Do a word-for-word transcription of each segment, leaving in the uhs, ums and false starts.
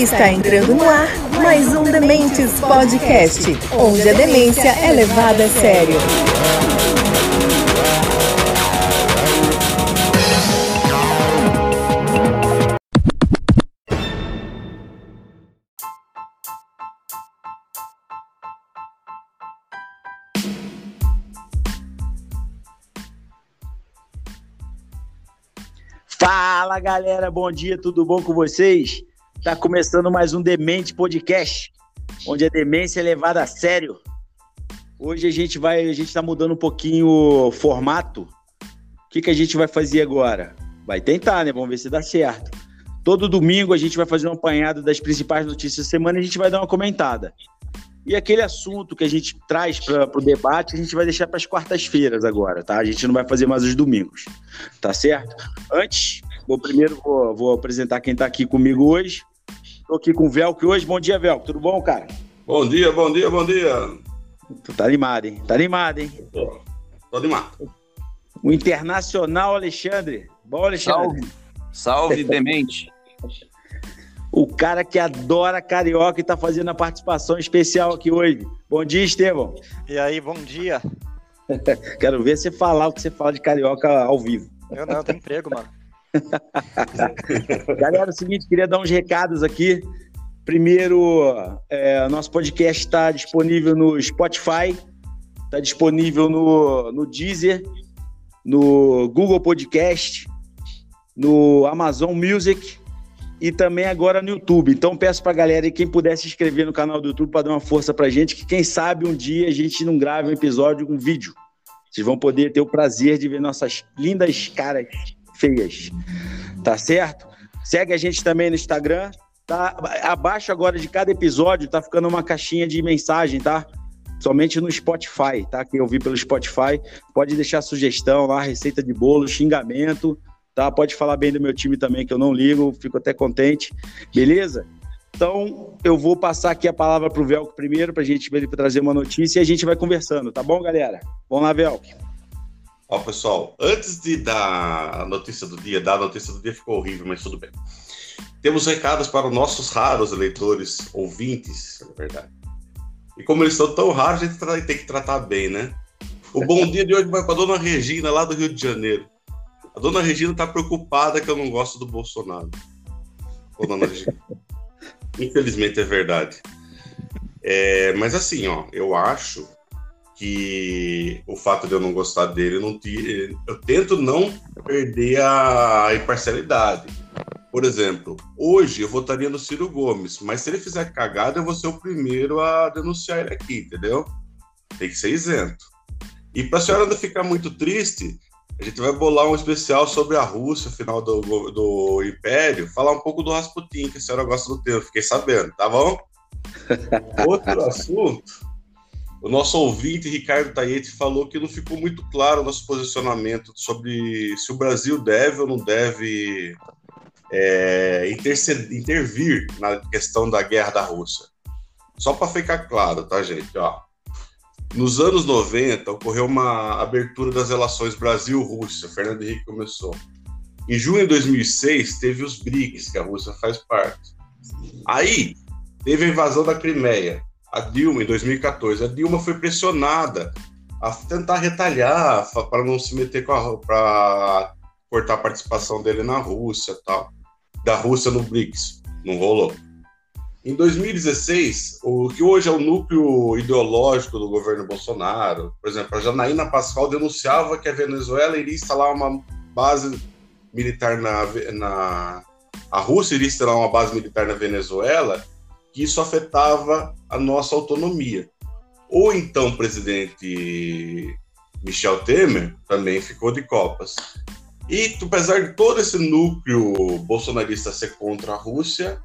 Está entrando no ar mais um Dementes Podcast, onde a demência é levada a sério. Fala galera, bom dia, tudo bom com vocês? Tá começando mais um Dementes Podcast, onde a demência é levada a sério. Hoje a gente vai, a gente tá mudando um pouquinho o formato. O que que a gente vai fazer agora? Vai tentar, né? Vamos ver se dá certo. Todo domingo a gente vai fazer um apanhado das principais notícias da semana e a gente vai dar uma comentada. E aquele assunto que a gente traz para o debate, a gente vai deixar para as quartas-feiras agora, tá? A gente não vai fazer mais os domingos, tá certo? Antes, vou primeiro vou, vou apresentar quem está aqui comigo hoje. Estou aqui com o Velcro hoje. Bom dia, Velcro. Tudo bom, cara? Bom dia, bom dia, bom dia. Tu tá animado, hein? Tá animado, hein? Tô, tô animado. O internacional Alexandre. Bom, Alexandre. Salve, Salve demente. O cara que adora carioca e tá fazendo a participação especial aqui hoje. Bom dia, Estevão. E aí, bom dia. Quero ver você falar o que você fala de carioca ao vivo. Eu não, eu tenho emprego, mano. Galera, é o seguinte, queria dar uns recados aqui. Primeiro, é, nosso podcast está disponível no Spotify, está disponível no, no Deezer, no Google Podcast, no Amazon Music e também agora no YouTube. Então peço pra galera aí, quem puder se inscrever no canal do YouTube para dar uma força pra gente, que quem sabe um dia a gente não grave um episódio, um vídeo. Vocês vão poder ter o prazer de ver nossas lindas caras feias. Tá certo? Segue a gente também no Instagram. Tá? Abaixo agora de cada episódio tá ficando uma caixinha de mensagem, tá? Somente no Spotify, tá? Quem ouvir pelo Spotify pode deixar sugestão lá, receita de bolo, xingamento. Tá? Pode falar bem do meu time também, que eu não ligo, fico até contente, beleza? Então, eu vou passar aqui a palavra pro Velcro primeiro, pra gente pra trazer uma notícia e a gente vai conversando, tá bom, galera? Vamos lá, Velcro. Ó, pessoal, antes de dar a notícia do dia, dar a notícia do dia ficou horrível, mas tudo bem. Temos recados para os nossos raros eleitores, ouvintes, na verdade. E como eles são tão raros, a gente tem que tratar bem, né? O bom dia de hoje vai pra dona Regina, lá do Rio de Janeiro. A dona Regina tá preocupada que eu não gosto do Bolsonaro. Ô, dona Regina. Infelizmente é verdade. É, mas assim, ó, eu acho que o fato de eu não gostar dele, não tira, eu tento não perder a imparcialidade. Por exemplo, hoje eu votaria no Ciro Gomes, mas se ele fizer cagada, eu vou ser o primeiro a denunciar ele aqui, entendeu? Tem que ser isento. E pra senhora não ficar muito triste, a gente vai bolar um especial sobre a Rússia, final do, do Império, falar um pouco do Rasputin, que a senhora gosta do tema, fiquei sabendo, tá bom? Outro assunto, o nosso ouvinte, Ricardo Taiete, falou que não ficou muito claro o nosso posicionamento sobre se o Brasil deve ou não deve é, intervir na questão da guerra da Rússia. Só para ficar claro, tá, gente? Ó. Nos anos noventa, ocorreu uma abertura das relações Brasil-Rússia. Fernando Henrique começou. Em junho de dois mil e seis, teve os B R I C S, que a Rússia faz parte. Aí, teve a invasão da Crimeia. A Dilma, em dois mil e catorze. A Dilma foi pressionada a tentar retalhar, para não se meter com a... para cortar a participação dele na Rússia e tal. Da Rússia no B R I C S. Não rolou. Em dois mil e dezesseis, o que hoje é o núcleo ideológico do governo Bolsonaro, por exemplo, a Janaína Pascoal denunciava que a Venezuela iria instalar uma base militar na... na a Rússia iria instalar uma base militar na Venezuela, que isso afetava a nossa autonomia. O então presidente Michel Temer também ficou de copas. E, apesar de todo esse núcleo bolsonarista ser contra a Rússia,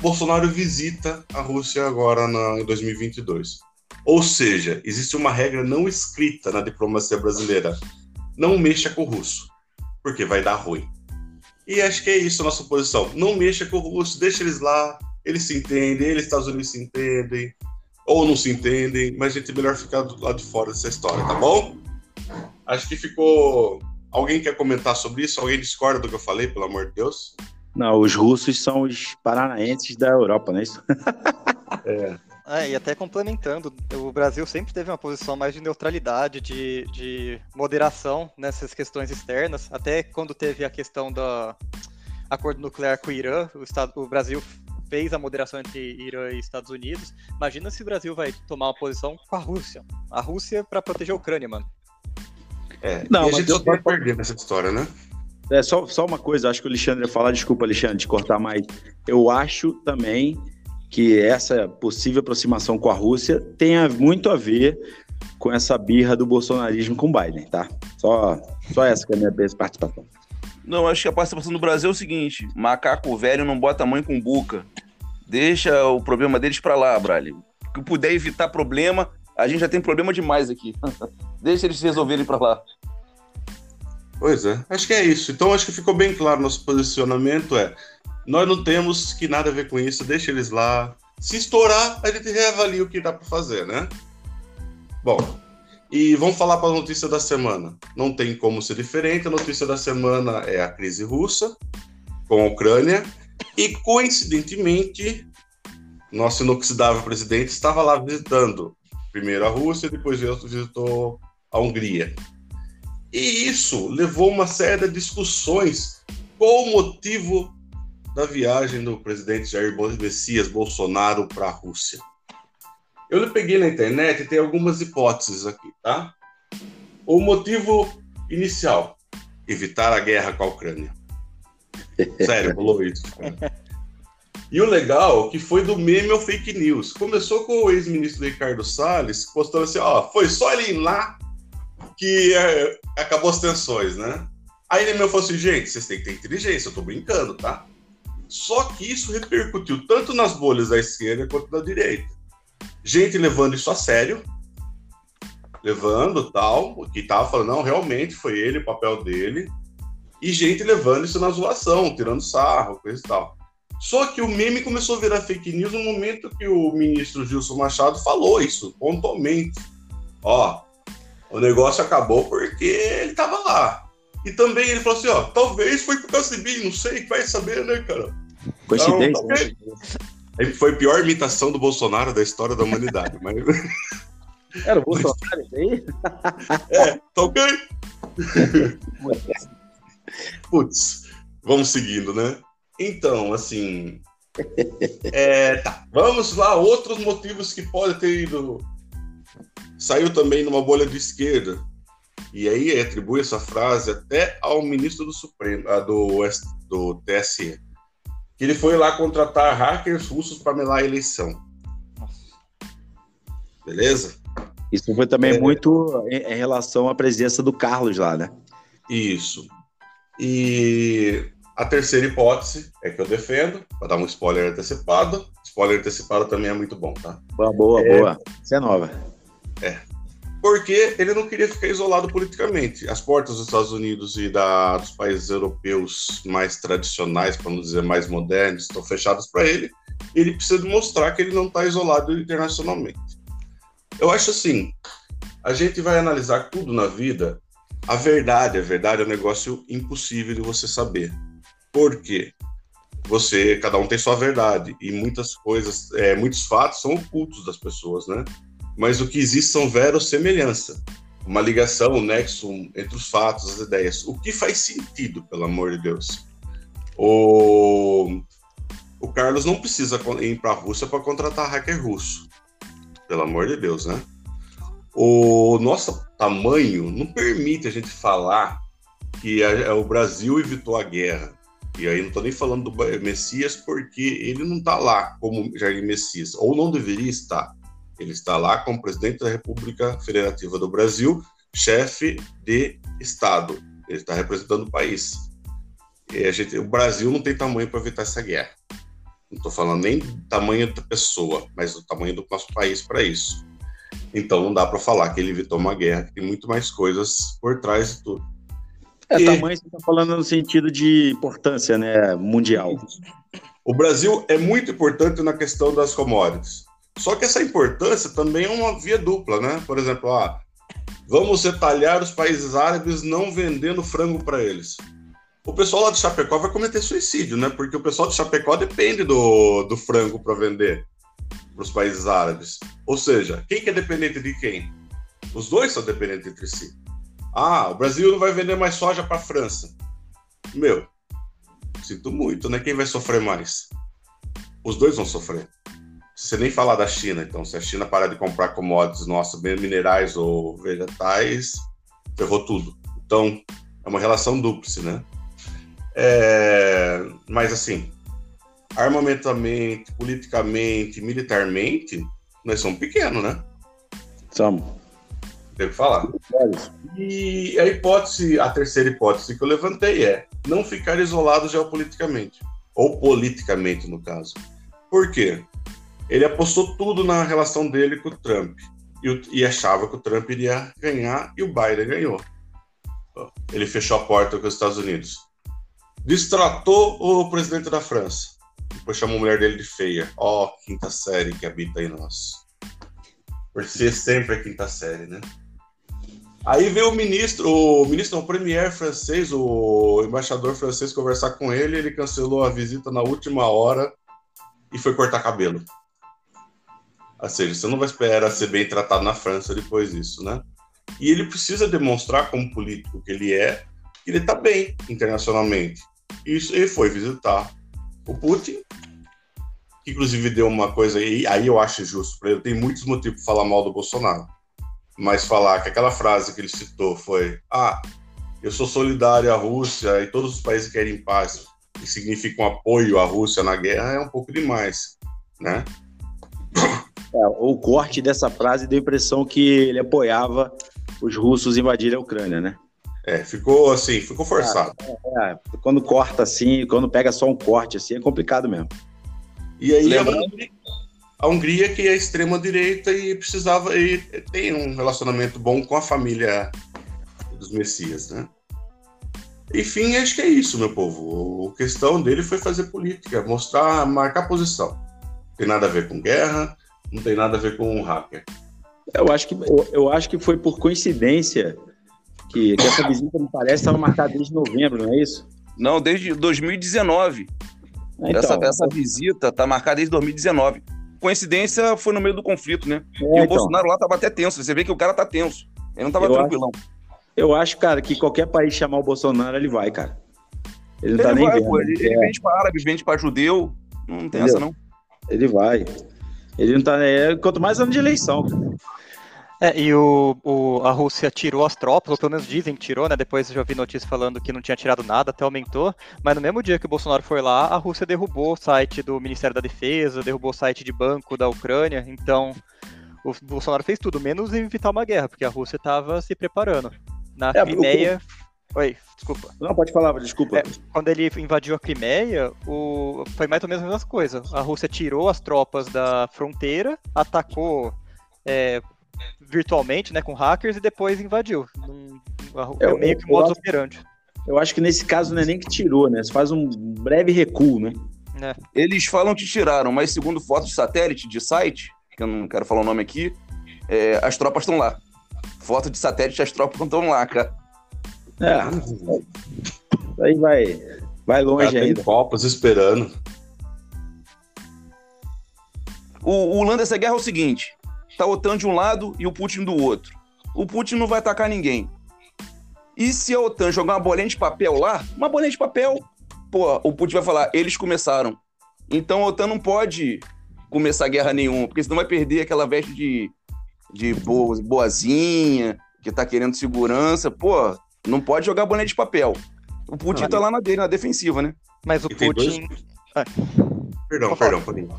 Bolsonaro visita a Rússia agora na, em dois mil e vinte e dois. Ou seja, existe uma regra não escrita na diplomacia brasileira. Não mexa com o russo, porque vai dar ruim. E acho que é isso a nossa posição. Não mexa com o russo, deixa eles lá, eles se entendem, eles e Estados Unidos se entendem, ou não se entendem, mas a gente é melhor ficar do lado de fora dessa história, tá bom? Acho que ficou... Alguém quer comentar sobre isso? Alguém discorda do que eu falei, pelo amor de Deus? Não, os russos são os paranaenses da Europa, não é isso? É. É, e até complementando, o Brasil sempre teve uma posição mais de neutralidade, de, de moderação nessas questões externas. Até quando teve a questão do acordo nuclear com o Irã, o, Estado, o Brasil fez a moderação entre Irã e Estados Unidos. Imagina se o Brasil vai tomar uma posição com a Rússia. A Rússia para proteger a Ucrânia, mano. É, não, e a gente só pode perder nessa história, né? É, só, só uma coisa, acho que o Alexandre ia falar, desculpa, Alexandre, de cortar, mas eu acho também que essa possível aproximação com a Rússia tem muito a ver com essa birra do bolsonarismo com o Biden, tá? Só, só essa que é a minha participação. Não, acho que a participação do Brasil é o seguinte, macaco velho não bota mãe com buca, deixa o problema deles pra lá, Brali. O que puder evitar problema, a gente já tem problema demais aqui, deixa eles se resolverem pra lá. Pois é, acho que é isso. Então acho que ficou bem claro, nosso posicionamento é: nós não temos que nada a ver com isso, deixa eles lá. Se estourar, a gente reavalia o que dá para fazer, né? Bom, e vamos falar para a notícia da semana. Não tem como ser diferente, a notícia da semana é a crise russa com a Ucrânia. E, coincidentemente, nosso inoxidável presidente estava lá visitando primeiro a Rússia e depois visitou a Hungria. E isso levou uma série de discussões qual o motivo da viagem do presidente Jair Messias Bolsonaro para a Rússia. Eu peguei na internet e tem algumas hipóteses aqui, tá? O motivo inicial, evitar a guerra com a Ucrânia. Sério, rolou isso, cara. E o legal que foi do meme ao fake news. Começou com o ex-ministro Ricardo Salles postando assim, ó, foi só ele ir lá que é, acabou as tensões, né? Aí ele me falou assim, gente, vocês têm que ter inteligência, eu tô brincando, tá? Só que isso repercutiu tanto nas bolhas da esquerda quanto da direita. Gente levando isso a sério, levando tal, que tava falando, não, realmente foi ele, o papel dele, e gente levando isso na zoação, tirando sarro, coisa e tal. Só que o meme começou a virar fake news no momento que o ministro Gilson Machado falou isso, pontualmente. Ó, o negócio acabou porque ele tava lá. E também ele falou assim, ó, talvez foi pro Cacimbim, não sei, vai saber, né, cara? Coincidência, né? Foi a pior imitação do Bolsonaro da história da humanidade, mas... Era o Bolsonaro, isso aí? É, tá ok? Putz, vamos seguindo, né? Então, assim... É, tá, vamos lá, outros motivos que podem ter ido... Saiu também numa bolha de esquerda. E aí atribui essa frase até ao ministro do Supremo, do, do T S E, que ele foi lá contratar hackers russos para melar a eleição. Beleza? Isso foi também é. muito em, em relação à presença do Carlos lá, né? Isso. E a terceira hipótese é que eu defendo, para dar um spoiler antecipado. Spoiler antecipado também é muito bom, tá? Boa, boa, é... boa. Isso é nova. É. Porque ele não queria ficar isolado politicamente. As portas dos Estados Unidos e da, dos países europeus mais tradicionais, para não dizer mais modernos, estão fechadas para ele. Ele precisa mostrar que ele não está isolado internacionalmente. Eu acho assim, a gente vai analisar tudo na vida. A verdade, a verdade é um negócio impossível de você saber. Por quê? Você, cada um tem sua verdade. E muitas coisas, é, muitos fatos são ocultos das pessoas, né? Mas o que existe são verossemelhança, uma ligação, um nexo entre os fatos, as ideias. O que faz sentido, pelo amor de Deus? O, o Carlos não precisa ir para a Rússia para contratar hacker russo, pelo amor de Deus, né? O nosso tamanho não permite a gente falar que a... o Brasil evitou a guerra. E aí não estou nem falando do Messias, porque ele não está lá como Jair Messias, ou não deveria estar. Ele está lá como presidente da República Federativa do Brasil, chefe de Estado. Ele está representando o país. E a gente, o Brasil não tem tamanho para evitar essa guerra. Não estou falando nem do tamanho da pessoa, mas do tamanho do nosso país para isso. Então não dá para falar que ele evitou uma guerra, que tem muito mais coisas por trás de tudo. É, e... tamanho você está falando no sentido de importância, né, mundial. O Brasil é muito importante na questão das commodities. Só que essa importância também é uma via dupla, né? Por exemplo, ah, vamos retalhar os países árabes não vendendo frango para eles. o pessoal lá de Chapecó vai cometer suicídio, né? Porque o pessoal de Chapecó depende do, do frango para vender para os países árabes. Ou seja, quem que é dependente de quem? Os dois são dependentes entre si. Ah, o Brasil não vai vender mais soja para a França. Meu, sinto muito, né? Quem vai sofrer mais? Os dois vão sofrer. Você nem falar da China, então. Se a China parar de comprar commodities nossas, minerais ou vegetais, ferrou tudo. Então, é uma relação dúplice, né? É... Mas, assim, armamentamente, politicamente, militarmente, nós somos pequenos, né? Somos. Tem que falar. E a hipótese, a terceira hipótese que eu levantei é não ficar isolado geopoliticamente. Ou politicamente, no caso. Por quê? Ele apostou tudo na relação dele com o Trump e, o, e achava que o Trump iria ganhar e o Biden ganhou. Ele fechou a porta com os Estados Unidos. Destratou o presidente da França. Depois chamou a mulher dele de feia. Ó, oh, quinta série que habita em nós. Porque sempre é quinta série, né? Aí veio o ministro, o ministro não, o premier francês, o embaixador francês conversar com ele. Ele cancelou a visita na última hora e foi cortar cabelo. Ou seja, você não vai esperar ser bem tratado na França depois disso, né? E ele precisa demonstrar como político que ele é, que ele está bem internacionalmente. E ele foi visitar o Putin, que inclusive deu uma coisa, e aí eu acho justo para ele, tem muitos motivos para falar mal do Bolsonaro, mas falar que aquela frase que ele citou foi ah, eu sou solidário à Rússia e todos os países querem paz, que significa um apoio à Rússia na guerra, é um pouco demais, né? É, o corte dessa frase deu a impressão que ele apoiava os russos invadirem a Ucrânia, né? É, ficou assim, ficou forçado. É, é, quando corta assim, quando pega só um corte assim, é complicado mesmo. E aí a Hungria, a Hungria, que é extrema-direita e precisava, e tem um relacionamento bom com a família dos Messias, né? Enfim, acho que é isso, meu povo. A questão dele foi fazer política, mostrar, marcar posição. Não tem nada a ver com guerra, não tem nada a ver com um hacker. Eu acho que, eu, eu acho que foi por coincidência que, que essa visita, me parece, estava marcada desde novembro, não é isso? Não, desde dois mil e dezenove. Ah, então, essa, essa visita está marcada desde dois mil e dezenove. Coincidência foi no meio do conflito, né? É, e o então. Bolsonaro lá estava até tenso. Você vê que o cara tá tenso. Ele não estava tranquilão. Acho, eu acho, cara, que qualquer país chamar o Bolsonaro, ele vai, cara. Ele não ele tá vai, nem vendo. Ele, é. ele vende para árabe, vende para judeu. Não tem Entendeu? essa, não. Ele vai. Ele não tá, né? Quanto mais ano de eleição. É, e o, o, a Rússia tirou as tropas, ou pelo menos dizem que tirou, né? Depois eu já vi notícias falando que não tinha tirado nada, até aumentou. Mas no mesmo dia que o Bolsonaro foi lá, a Rússia derrubou o site do Ministério da Defesa, derrubou o site de banco da Ucrânia. Então, o Bolsonaro fez tudo, menos evitar uma guerra, porque a Rússia estava se preparando. Na é, Crimeia... O... Oi, desculpa. Não, pode falar, desculpa. É, quando ele invadiu a Crimeia, o... foi mais ou menos a mesma coisa. A Rússia tirou as tropas da fronteira, atacou é, virtualmente, né, com hackers, e depois invadiu. É meio que modus operandi. Eu acho que nesse caso não é nem que tirou, né? Você faz um breve recuo, né? É. Eles falam que tiraram, mas segundo fotos de satélite, de site, que eu não quero falar o nome aqui, é, as tropas estão lá. Foto de satélite, as tropas estão lá, cara. É, isso aí vai, vai longe ainda. Tem copas esperando. O, o lance dessa guerra é o seguinte: tá a OTAN de um lado e o Putin do outro. O Putin não vai atacar ninguém. E se a OTAN jogar uma bolinha de papel lá, uma bolinha de papel, pô, o Putin vai falar, eles começaram. Então a OTAN não pode começar guerra nenhuma, porque senão vai perder aquela veste de, de boazinha, que tá querendo segurança, pô. Não pode jogar bolinha de papel. O Putin ah, tá lá na dele, na defensiva, né? Mas o Putin... Dois... Ah. Perdão, perdão, perdão.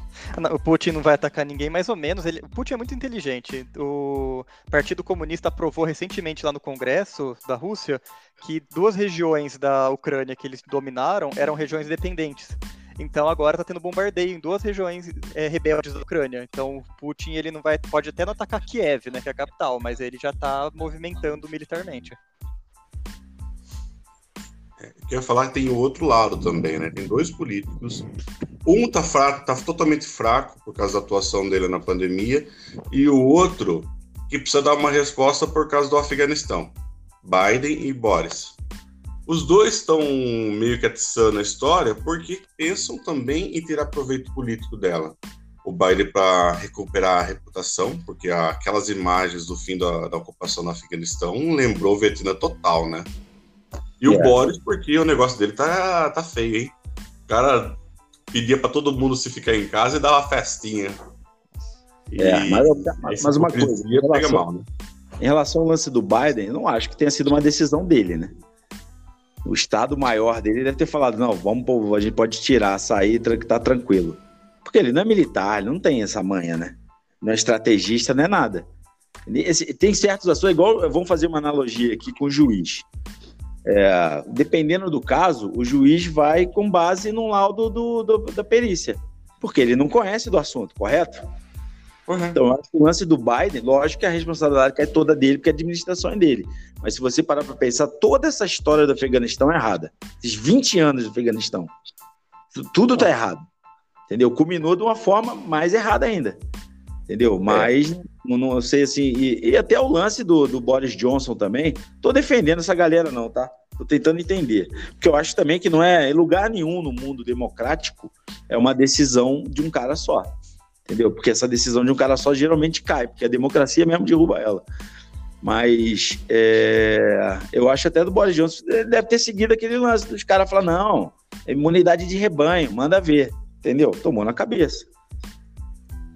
O Putin não vai atacar ninguém, mais ou menos. Ele... O Putin é muito inteligente. O Partido Comunista aprovou recentemente lá no Congresso da Rússia que duas regiões da Ucrânia que eles dominaram eram regiões independentes. Então agora tá tendo bombardeio em duas regiões é, rebeldes da Ucrânia. Então o Putin ele não vai... pode até não atacar Kiev, né, que é a capital, mas ele já tá movimentando militarmente. Eu ia falar que tem o outro lado também, né? Tem dois políticos. Um tá fraco, tá totalmente fraco por causa da atuação dele na pandemia, e o outro que precisa dar uma resposta por causa do Afeganistão. Biden e Boris. Os dois estão meio que atiçando a história porque pensam também em tirar proveito político dela. O Biden para recuperar a reputação, porque aquelas imagens do fim da, da ocupação no Afeganistão lembrou o Vietnã total, né? E yeah. o Boris, porque o negócio dele tá, tá feio, hein? O cara pedia para todo mundo se ficar em casa e dava festinha. É, e, mas, mas, mas uma coisa, em relação, pega mal, né? Em relação ao lance do Biden, eu não acho que tenha sido uma decisão dele, né? O Estado maior dele deve ter falado, não, vamos, a gente pode tirar, sair, que tá tranquilo. Porque ele não é militar, ele não tem essa manha, né? Não é estrategista, não é nada. Esse, tem certos assuntos, igual, vamos fazer uma analogia aqui com o juiz. É, dependendo do caso, o juiz vai com base num laudo do, do, da perícia. Porque ele não conhece do assunto, correto? Uhum. Então, o lance do Biden, lógico que a responsabilidade cai toda dele, porque a administração é dele. Mas se você parar para pensar, toda essa história do Afeganistão é errada. Esses vinte anos do Afeganistão, tudo tá errado. Entendeu? Culminou de uma forma mais errada ainda. Entendeu? Mas, é. não, não sei assim... E, e até o lance do, do Boris Johnson também, tô defendendo essa galera não, tá? Tô tentando entender. Porque eu acho também que não é... Em lugar nenhum no mundo democrático é uma decisão de um cara só. Entendeu? Porque essa decisão de um cara só geralmente cai, porque a democracia mesmo derruba ela. Mas é, eu acho até do Boris Johnson deve ter seguido aquele lance dos caras falar não, imunidade de rebanho, manda ver. Entendeu? Tomou na cabeça.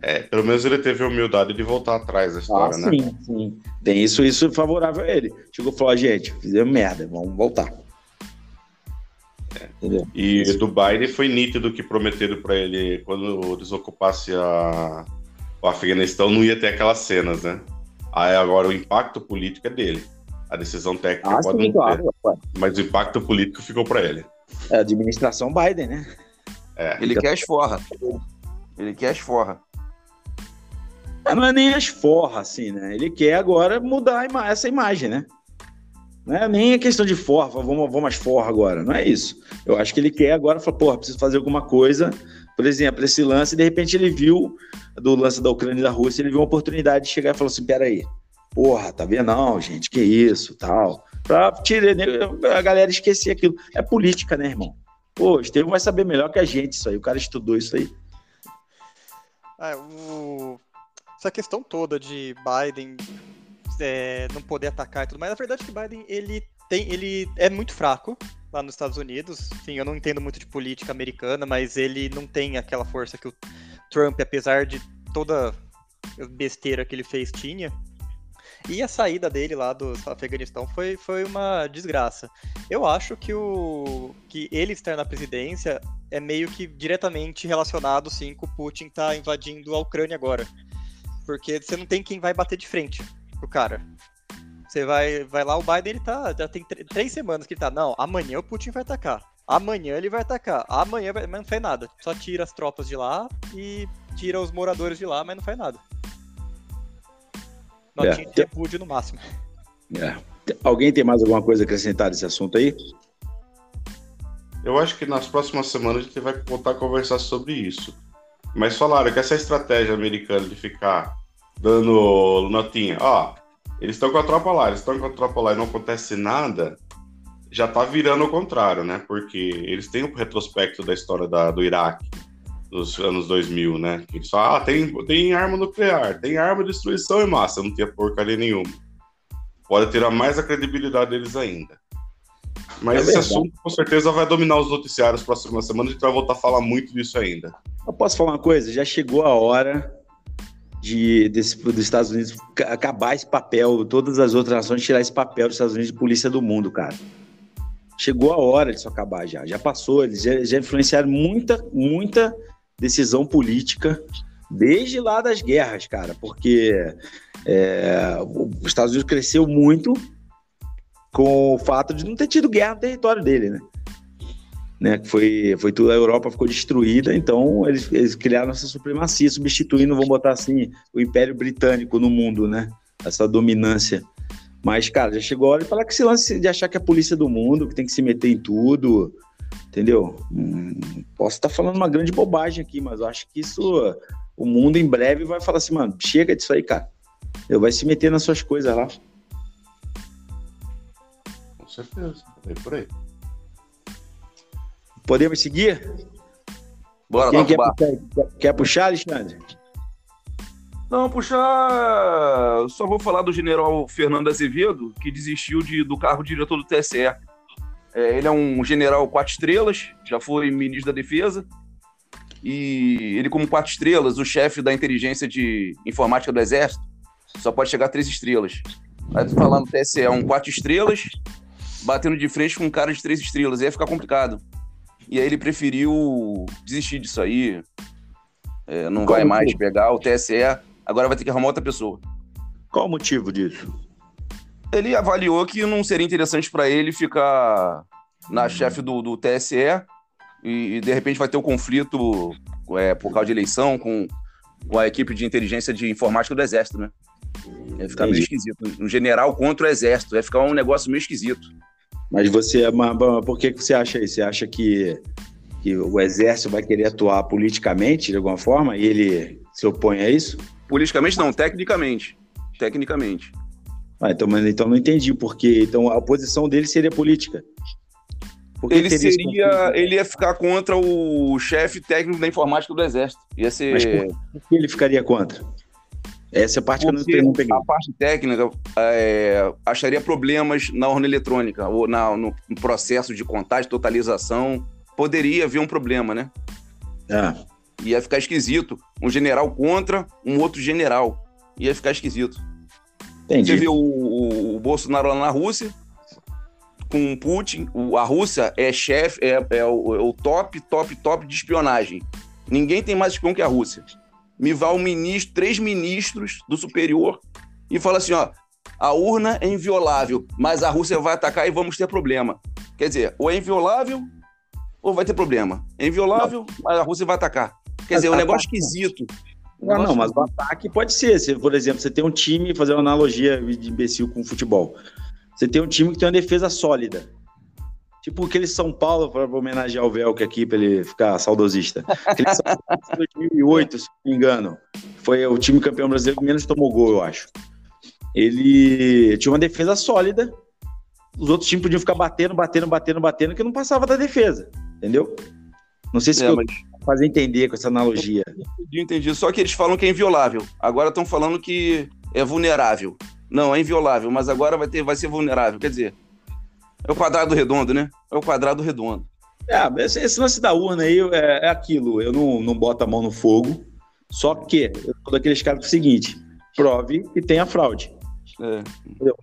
É, pelo menos ele teve a humildade de voltar atrás da história, ah, sim, né? Sim, sim. Tem isso, isso favorável a ele. Chegou e falou, gente, fizemos merda, vamos voltar. É. Entendeu? E isso. Do Biden foi nítido que prometeram para ele, quando desocupasse a... o Afeganistão, não ia ter aquelas cenas, né? Aí agora o impacto político é dele. A decisão técnica ah, pode sim, não claro, ter, claro. Mas o impacto político ficou para ele. É a administração Biden, né? É. Ele quer as forras. Ele quer as forras. Não é nem as forras, assim, né? Ele quer agora mudar ima- essa imagem, né? Não é nem a questão de forra, vamos, vamos às forras agora. Não é isso. Eu acho que ele quer agora falar, porra, preciso fazer alguma coisa. Por exemplo, esse lance, de repente ele viu do lance da Ucrânia e da Rússia, ele viu uma oportunidade de chegar e falar assim, peraí, porra, tá vendo? Não, gente, que isso, tal. Pra tirar, a galera esquecer aquilo. É política, né, irmão? Pô, o Estevão vai saber melhor que a gente isso aí. O cara estudou isso aí. É, o... Essa questão toda de Biden é, não poder atacar e tudo mais, na verdade é que Biden ele tem, ele é muito fraco lá nos Estados Unidos. Enfim, eu não entendo muito de política americana, mas ele não tem aquela força que o Trump, apesar de toda besteira que ele fez, tinha. E a saída dele lá do Afeganistão foi, foi uma desgraça. Eu acho que, o, que ele estar na presidência é meio que diretamente relacionado, sim, com o Putin tá invadindo a Ucrânia agora. Porque você não tem quem vai bater de frente pro cara. Você vai, vai lá, o Biden, ele tá, já tem tre- três semanas que ele tá, não, amanhã o Putin vai atacar, amanhã ele vai atacar, amanhã vai... Mas não faz nada, só tira as tropas de lá e tira os moradores de lá, mas não faz nada. Notinha de repúdio no máximo. É. Alguém tem mais alguma coisa a acrescentar desse assunto aí? Eu acho que nas próximas semanas a gente vai voltar a conversar sobre isso. Mas falaram que essa estratégia americana de ficar dando notinha, ó, eles estão com a tropa lá, eles estão com a tropa lá e não acontece nada, já tá virando ao contrário, né? Porque eles têm o um retrospecto da história da, do Iraque. Dos anos dois mil, né? Que só ah, tem, tem arma nuclear, tem arma de destruição em massa, não tinha porcaria nenhuma. Pode tirar mais a credibilidade deles ainda. Mas é esse verdade. Assunto com certeza vai dominar os noticiários na próxima semana, a gente vai voltar a falar muito disso ainda. Eu posso falar uma coisa? Já chegou a hora de, desse, dos Estados Unidos acabar esse papel, todas as outras nações tirar esse papel dos Estados Unidos de polícia do mundo, cara. Chegou a hora disso acabar já, já passou, eles já, já influenciaram muita, muita decisão política desde lá das guerras, cara, porque é, os Estados Unidos cresceu muito com o fato de não ter tido guerra no território dele, né? né? Foi, foi tudo, a Europa ficou destruída, então eles, eles criaram essa supremacia, substituindo, vamos botar assim, o Império Britânico no mundo, né? Essa dominância. Mas, cara, já chegou a hora de falar que esse lance de achar que é a polícia do mundo, que tem que se meter em tudo, entendeu? Hum, posso estar falando uma grande bobagem aqui, mas eu acho que isso, o mundo em breve vai falar assim, mano, chega disso aí, cara. Vai se meter nas suas coisas lá. Com certeza. É por aí. Podemos seguir? Bora. Quem quer puxar, quer, quer puxar, Alexandre? Não, puxar... Eu só vou falar do general Fernando Azevedo, que desistiu de, do cargo de diretor do T S E. É, ele é um general quatro estrelas, já foi ministro da Defesa. E ele, como quatro estrelas, o chefe da inteligência de informática do Exército, só pode chegar a três estrelas. Aí tu falar no T S E é um quatro estrelas, batendo de frente com um cara de três estrelas, ia ficar complicado. E aí ele preferiu desistir disso aí, é, não vai mais pegar o T S E, agora vai ter que arrumar outra pessoa. Qual o motivo disso? Ele avaliou que não seria interessante para ele ficar na chefe do, do T S E e, e de repente vai ter um conflito é, por causa de eleição com, com a equipe de inteligência de informática do Exército, né? Ia ficar meio esquisito. Um general contra o Exército. Ia ficar um negócio meio esquisito. Mas você... Mas por que você acha isso? Você acha que, que o Exército vai querer atuar politicamente, de alguma forma? E ele se opõe a isso? Politicamente não, tecnicamente. Tecnicamente. Ah, então, mas, então não entendi por quê. Então a oposição dele seria política. Ele seria... Ele ia ficar contra o chefe técnico da informática do Exército. Ia ser... Mas por que ele ficaria contra? Essa parte porque que eu não peguei. A parte técnica é, acharia problemas na urna eletrônica, ou na, no processo de contagem, totalização. Poderia haver um problema, né? Ah. Ia ficar esquisito. Um general contra um outro general. Ia ficar esquisito. Entendi. Você viu o, o Bolsonaro lá na Rússia, com o Putin. O, a Rússia é chefe, é, é, é, o, é o top, top, top de espionagem. Ninguém tem mais espião que a Rússia. Me vá um ministro, três ministros do superior e fala assim, ó, a urna é inviolável, mas a Rússia vai atacar e vamos ter problema. Quer dizer, ou é inviolável ou vai ter problema. É inviolável, não, mas a Rússia vai atacar. Quer dizer, é um negócio esquisito. Um negócio... Não, mas o ataque pode ser. Se, por exemplo, você tem um time, fazer uma analogia de imbecil com futebol, você tem um time que tem uma defesa sólida. Tipo aquele São Paulo, para homenagear o Velcro aqui, para ele ficar saudosista. Aquele São Paulo de dois mil e oito, se não me engano. Foi o time campeão brasileiro que menos tomou gol, eu acho. Ele tinha uma defesa sólida. Os outros times podiam ficar batendo, batendo, batendo, batendo, que não passava da defesa. Entendeu? Não sei se é, eu mas... fazer entender com essa analogia. Eu entendi. Só que eles falam que é inviolável. Agora estão falando que é vulnerável. Não, é inviolável, mas agora vai ter, vai ser vulnerável. Quer dizer... É o quadrado redondo, né? É o quadrado redondo. É, esse, esse lance da urna aí é, é aquilo. Eu não, não boto a mão no fogo, só que eu sou daqueles caras do seguinte, prove que tem a fraude. É.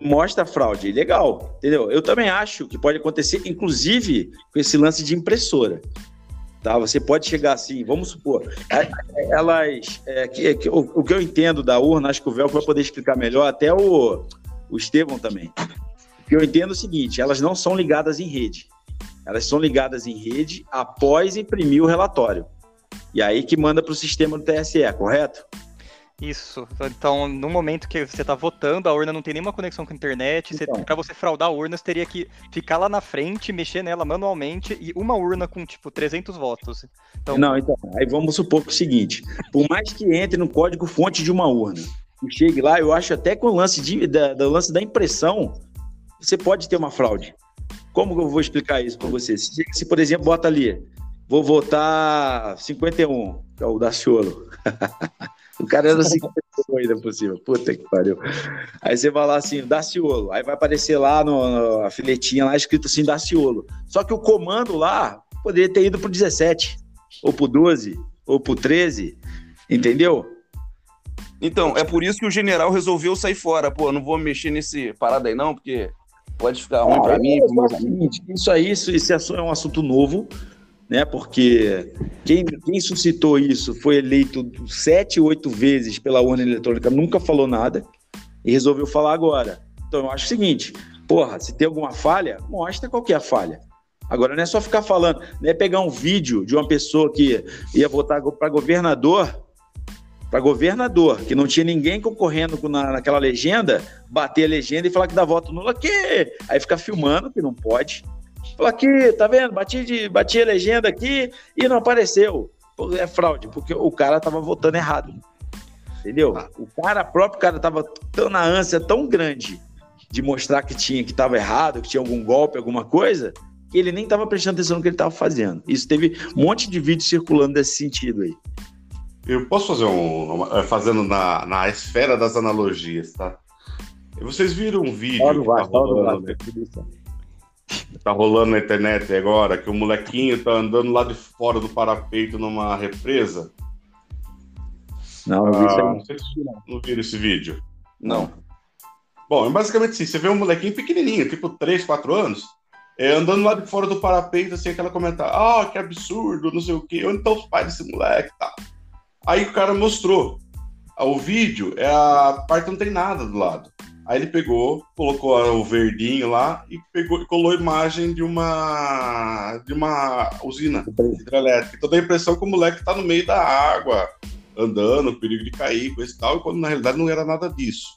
Mostra a fraude, legal, entendeu? Eu também acho que pode acontecer, inclusive, com esse lance de impressora. Tá? Você pode chegar assim, vamos supor, elas... É, que, que, o, o que eu entendo da urna, acho que o Velcro vai poder explicar melhor, até o, o Estevão também. Eu entendo o seguinte, elas não são ligadas em rede. Elas são ligadas em rede após imprimir o relatório. E aí que manda para o sistema do T S E, correto? Isso. Então, no momento que você está votando, a urna não tem nenhuma conexão com a internet. Então, para você fraudar a urna, você teria que ficar lá na frente, mexer nela manualmente e uma urna com, tipo, trezentos votos. Então... Não, então, aí vamos supor que é o seguinte. Por mais que entre no código-fonte de uma urna e chegue lá, eu acho até que o lance, de, da, da, lance da impressão... Você pode ter uma fraude. Como eu vou explicar isso para você? Se, se, por exemplo, bota ali, vou votar cinquenta e um, que é o Daciolo. O cara era cinquenta e um ainda por cima. Puta que pariu. Aí você vai lá assim, Daciolo. Aí vai aparecer lá no, na filetinha lá, escrito assim, Daciolo. Só que o comando lá poderia ter ido pro dezessete, ou pro doze, ou pro treze, entendeu? Então, é por isso que o general resolveu sair fora. Pô, não vou mexer nesse parada aí não, porque... Pode ficar ruim ah, para mim. É isso aí, isso, isso é um assunto novo, né? Porque quem, quem suscitou isso foi eleito sete, oito vezes pela urna eletrônica, nunca falou nada e resolveu falar agora. Então eu acho o seguinte, porra, se tem alguma falha, mostra qual que é a falha. Agora não é só ficar falando, não é pegar um vídeo de uma pessoa que ia votar para governador, para governador, que não tinha ninguém concorrendo na, naquela legenda, bater a legenda e falar que dá voto nula, que aí fica filmando, que não pode. Falar que, tá vendo, bati, de, bati a legenda aqui e não apareceu. É fraude, porque o cara tava votando errado. Entendeu? O cara próprio, o cara tava tão na ânsia tão grande de mostrar que tinha, que estava errado, que tinha algum golpe, alguma coisa, que ele nem estava prestando atenção no que ele estava fazendo. Isso teve um monte de vídeo circulando nesse sentido aí. Eu posso fazer um... fazendo na, na esfera das analogias, tá? Vocês viram um vídeo que tá rolando, tá rolando na internet agora, que o molequinho tá andando lá de fora do parapeito numa represa? Não, não vi isso aí. Não sei se não viram esse vídeo. Não. Bom, basicamente assim, você vê um molequinho pequenininho, tipo três, quatro anos, é, andando lá de fora do parapeito, assim, aquela comentar, ah, oh, que absurdo, não sei o quê, onde estão os pais desse moleque e tal. Aí o cara mostrou. O vídeo, é a parte não tem nada do lado. Aí ele pegou, colocou o verdinho lá e pegou, colou a imagem de uma, de uma usina hidrelétrica. Então dá a impressão que o moleque tá no meio da água, andando, perigo de cair, coisa e tal, quando na realidade não era nada disso.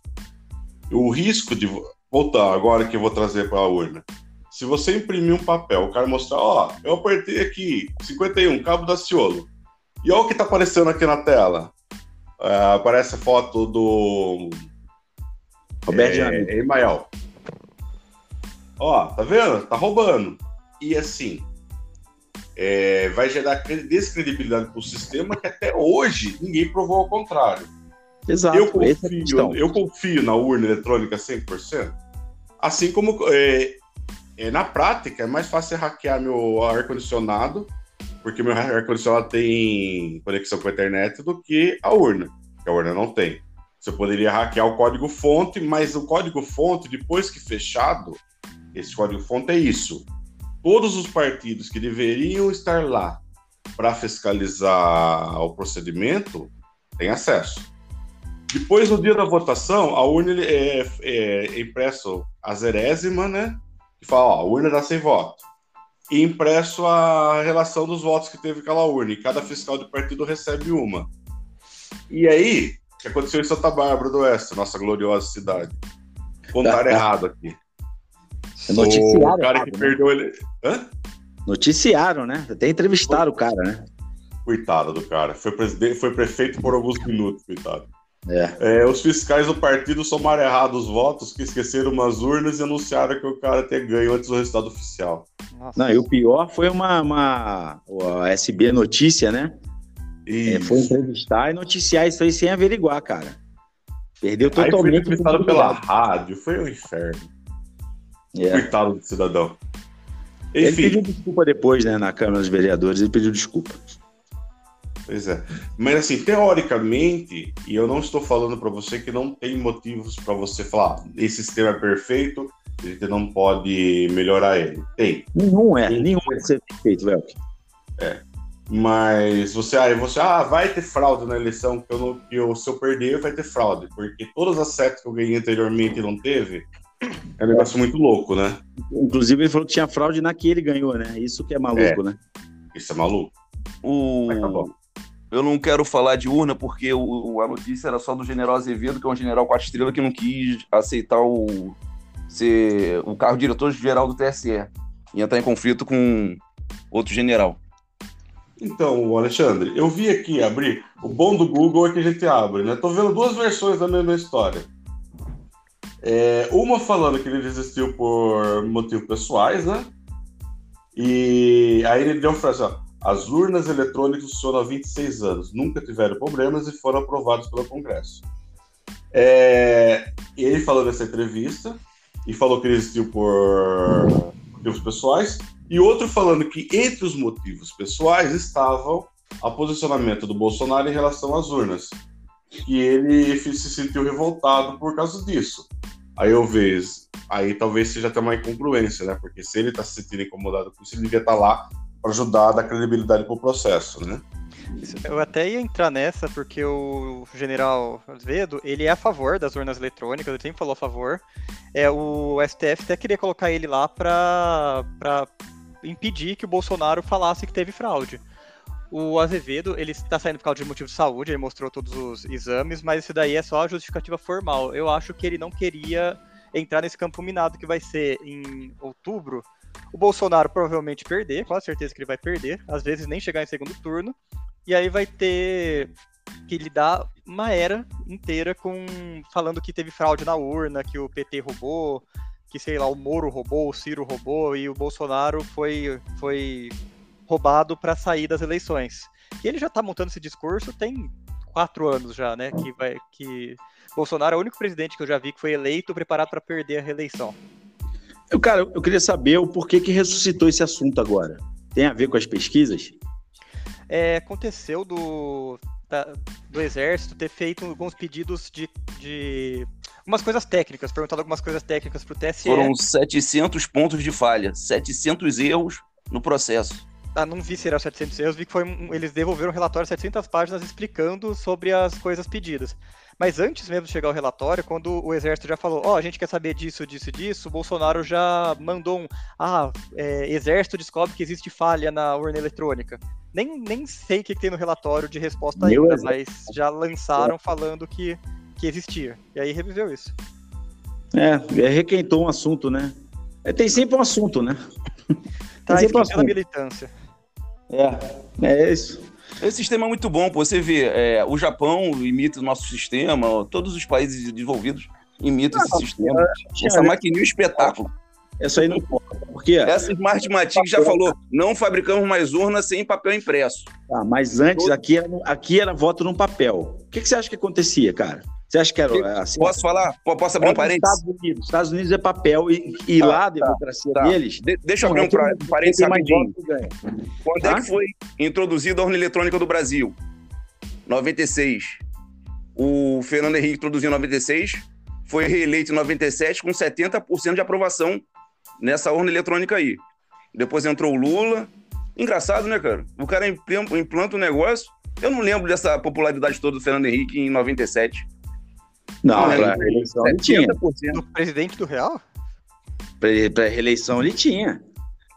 O risco de... Voltar agora que eu vou trazer para a urna. Se você imprimir um papel, o cara mostrar, ó, oh, eu apertei aqui, cinquenta e um, cabo Daciolo. E olha o que tá aparecendo aqui na tela. Uh, aparece a foto do Roberto é, Emael. Ó, tá vendo? Tá roubando. E assim, é, vai gerar descredibilidade pro sistema que até hoje ninguém provou ao contrário. Exato. Eu confio, é eu confio na urna eletrônica cem por cento. Assim como é, é, na prática é mais fácil hackear meu ar-condicionado, porque meu ar-condicionado tem conexão com a internet, do que a urna, que a urna não tem. Você poderia hackear o código-fonte, mas o código-fonte, depois que fechado, esse código-fonte é isso. Todos os partidos que deveriam estar lá para fiscalizar o procedimento têm acesso. Depois, no dia da votação, a urna é, é, é impresso a zerésima, né? E fala, ó, a urna dá sem voto. E impresso a relação dos votos que teve aquela urna, e cada fiscal de partido recebe uma. E aí, o que aconteceu em Santa Bárbara do Oeste, nossa gloriosa cidade? Contaram errado aqui. Noticiaram. O cara errado, que perdeu, né? Ele... Hã? Noticiaram, né? Até entrevistaram foi... o cara, né? Coitado do cara. Foi, presidente, foi prefeito por alguns minutos, coitado. É. É, os fiscais do partido somaram errado os votos, que esqueceram umas urnas e anunciaram que o cara até ganhou antes do resultado oficial. Nossa. Não, e o pior foi uma, uma a S B Notícia, né? É, foi entrevistar e noticiar isso aí sem averiguar, cara. Perdeu totalmente. Aí foi entrevistado pela rádio, foi um inferno. Yeah. Coitado do cidadão. Enfim. Ele pediu desculpa depois, né, na Câmara dos Vereadores, ele pediu desculpa. Pois é, mas assim, teoricamente, e eu não estou falando para você que não tem motivos para você falar, esse sistema é perfeito, a gente não pode melhorar ele. Tem. Nenhum é, tem. Nenhum é ser perfeito, Velcro. É, mas você, aí você, ah, vai ter fraude na eleição, que eu, não, que eu se eu perder vai ter fraude, porque todas as setas que eu ganhei anteriormente não teve, é um negócio muito louco, né? Inclusive ele falou que tinha fraude na que ele ganhou, né? Isso que é maluco, é. né? Isso é maluco. O... Mas tá bom. Eu não quero falar de urna, porque o, a notícia era só do general Azevedo, que é um general quatro estrelas que não quis aceitar o, ser, o cargo diretor-geral do T S E e entrar em conflito com outro general. Então, Alexandre, eu vi aqui abrir. O bom do Google é que a gente abre, né? Tô vendo duas versões da mesma história. É, uma falando que ele desistiu por motivos pessoais, né? E aí ele deu uma frase, ó. As urnas eletrônicas funcionam há vinte e seis anos, nunca tiveram problemas e foram aprovadas pelo Congresso. É, ele falou nessa entrevista e falou que ele existiu por motivos pessoais, e outro falando que entre os motivos pessoais estavam o posicionamento do Bolsonaro em relação às urnas, que ele se sentiu revoltado por causa disso. Aí eu vejo, aí talvez seja até uma incongruência, né? Porque se ele está se sentindo incomodado com isso, ele devia estar lá para ajudar a dar credibilidade para o processo, né? Eu até ia entrar nessa, porque o general Azevedo, ele é a favor das urnas eletrônicas, ele sempre falou a favor. É, o S T F até queria colocar ele lá para impedir que o Bolsonaro falasse que teve fraude. O Azevedo, ele está saindo por causa de motivo de saúde, ele mostrou todos os exames, mas isso daí é só a justificativa formal. Eu acho que ele não queria entrar nesse campo minado que vai ser em outubro, o Bolsonaro provavelmente perder, com certeza que ele vai perder, às vezes nem chegar em segundo turno, e aí vai ter que ele dá uma era inteira com falando que teve fraude na urna, que o P T roubou, que, sei lá, o Moro roubou, o Ciro roubou e o Bolsonaro foi, foi roubado para sair das eleições. E ele já tá montando esse discurso tem quatro anos já, né? Que, vai, que Bolsonaro é o único presidente que eu já vi que foi eleito preparado para perder a reeleição. Eu, cara, eu queria saber o porquê que ressuscitou esse assunto agora. Tem a ver com as pesquisas? É, aconteceu do... Da, do Exército ter feito alguns pedidos de, de umas coisas técnicas, perguntado algumas coisas técnicas pro T S E. Foram setecentos pontos de falha, setecentos erros no processo. Ah, não vi se eram setecentos erros, vi que foi um, eles devolveram um relatório de setecentas páginas explicando sobre as coisas pedidas. Mas antes mesmo de chegar o relatório, quando o Exército já falou, ó, oh, a gente quer saber disso, disso, disso, o Bolsonaro já mandou um, ah, é, Exército descobre que existe falha na urna eletrônica. Nem, nem sei o que tem no relatório de resposta ainda, Meu mas exército. já lançaram falando que, que existia. E aí reviveu isso. É, é requentou um assunto, né? É, tem sempre um assunto, né? Tá, tem sempre um assunto. A militância. É, é isso. Esse sistema é muito bom, pô. Você vê, é, o Japão imita o nosso sistema, todos os países desenvolvidos imitam não, esse sistema. É, Essa é, maquininha é um espetáculo. Essa aí não importa, porque... Essa Smart Matic já falou, não fabricamos mais urna sem papel impresso. Ah, mas antes, aqui era, aqui era voto num papel. O que, que você acha que acontecia, cara? Você acha que era... Assim, posso falar? Posso abrir um parênteses? Estados Unidos. Estados Unidos é papel e, e tá, lá a democracia tá, tá. deles... De, deixa eu abrir um parênteses rapidinho. Quando tá? é que foi introduzida a urna eletrônica do Brasil? noventa e seis. O Fernando Henrique introduziu em noventa e seis, foi reeleito em noventa e sete com setenta por cento de aprovação nessa urna eletrônica aí. Depois entrou o Lula. Engraçado, né, cara? O cara implanta um negócio. Eu não lembro dessa popularidade toda do Fernando Henrique em noventa e sete. Não, para a reeleição ele tinha. Do presidente do Real? Para a reeleição ele tinha.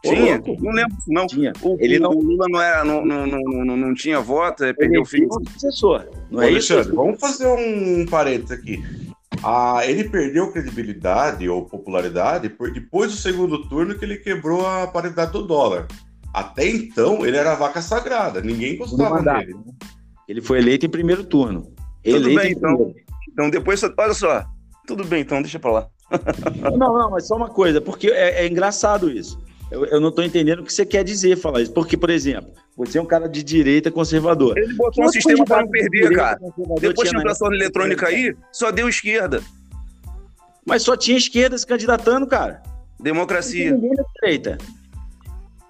Tinha? Ô, não lembro, não. Tinha. O, ele não... o Lula não, era, não, não, não, não, não tinha voto, ele perdeu o filho. Não é Alexandre, isso? Vamos fazer um parênteses aqui. Ah, ele perdeu credibilidade ou popularidade por depois do segundo turno que ele quebrou a paridade do dólar. Até então, ele era vaca sagrada, ninguém gostava dele. Ele foi eleito em primeiro turno. Eleito Tudo bem, então. Primeiro. Então, depois, olha só. Tudo bem, então, deixa pra lá. Não, não, mas só uma coisa, porque é, é engraçado isso. Eu, eu não tô entendendo o que você quer dizer falar isso. Porque, por exemplo, você é um cara de direita conservador. Ele botou um sistema pra não perder, cara. Depois de entrar a urna eletrônica aí, só deu esquerda. Mas só tinha esquerda se candidatando, cara. Democracia. Ninguém da direita.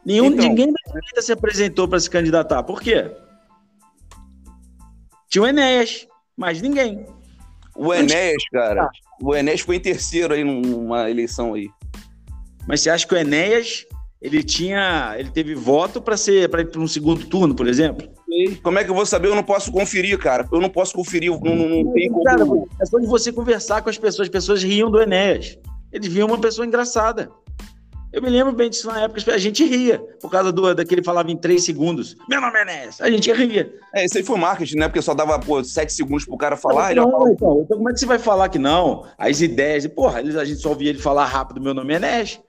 Nenhum, então, ninguém da direita se apresentou pra se candidatar. Por quê? Tinha o Enéas, mas ninguém. O Enéas, cara, o Enéas foi em terceiro aí numa eleição aí. Mas você acha que o Enéas, ele tinha, ele teve voto para ser, para ir para um segundo turno, por exemplo? Como é que eu vou saber? Eu não posso conferir, cara. Eu não posso conferir. Não, não, não tem cara, como... É só de você conversar com as pessoas. As pessoas riam do Enéas. Eles viam uma pessoa engraçada. Eu me lembro bem disso na época, a gente ria, por causa do, daquele falava em três segundos. Meu nome é Enéas, a gente ria. É, isso aí foi marketing, né? Porque só dava, pô, sete segundos pro cara falar. Não, ele não, então, então como é que você vai falar que não? As ideias, porra, a gente só ouvia ele falar rápido, meu nome é Enéas.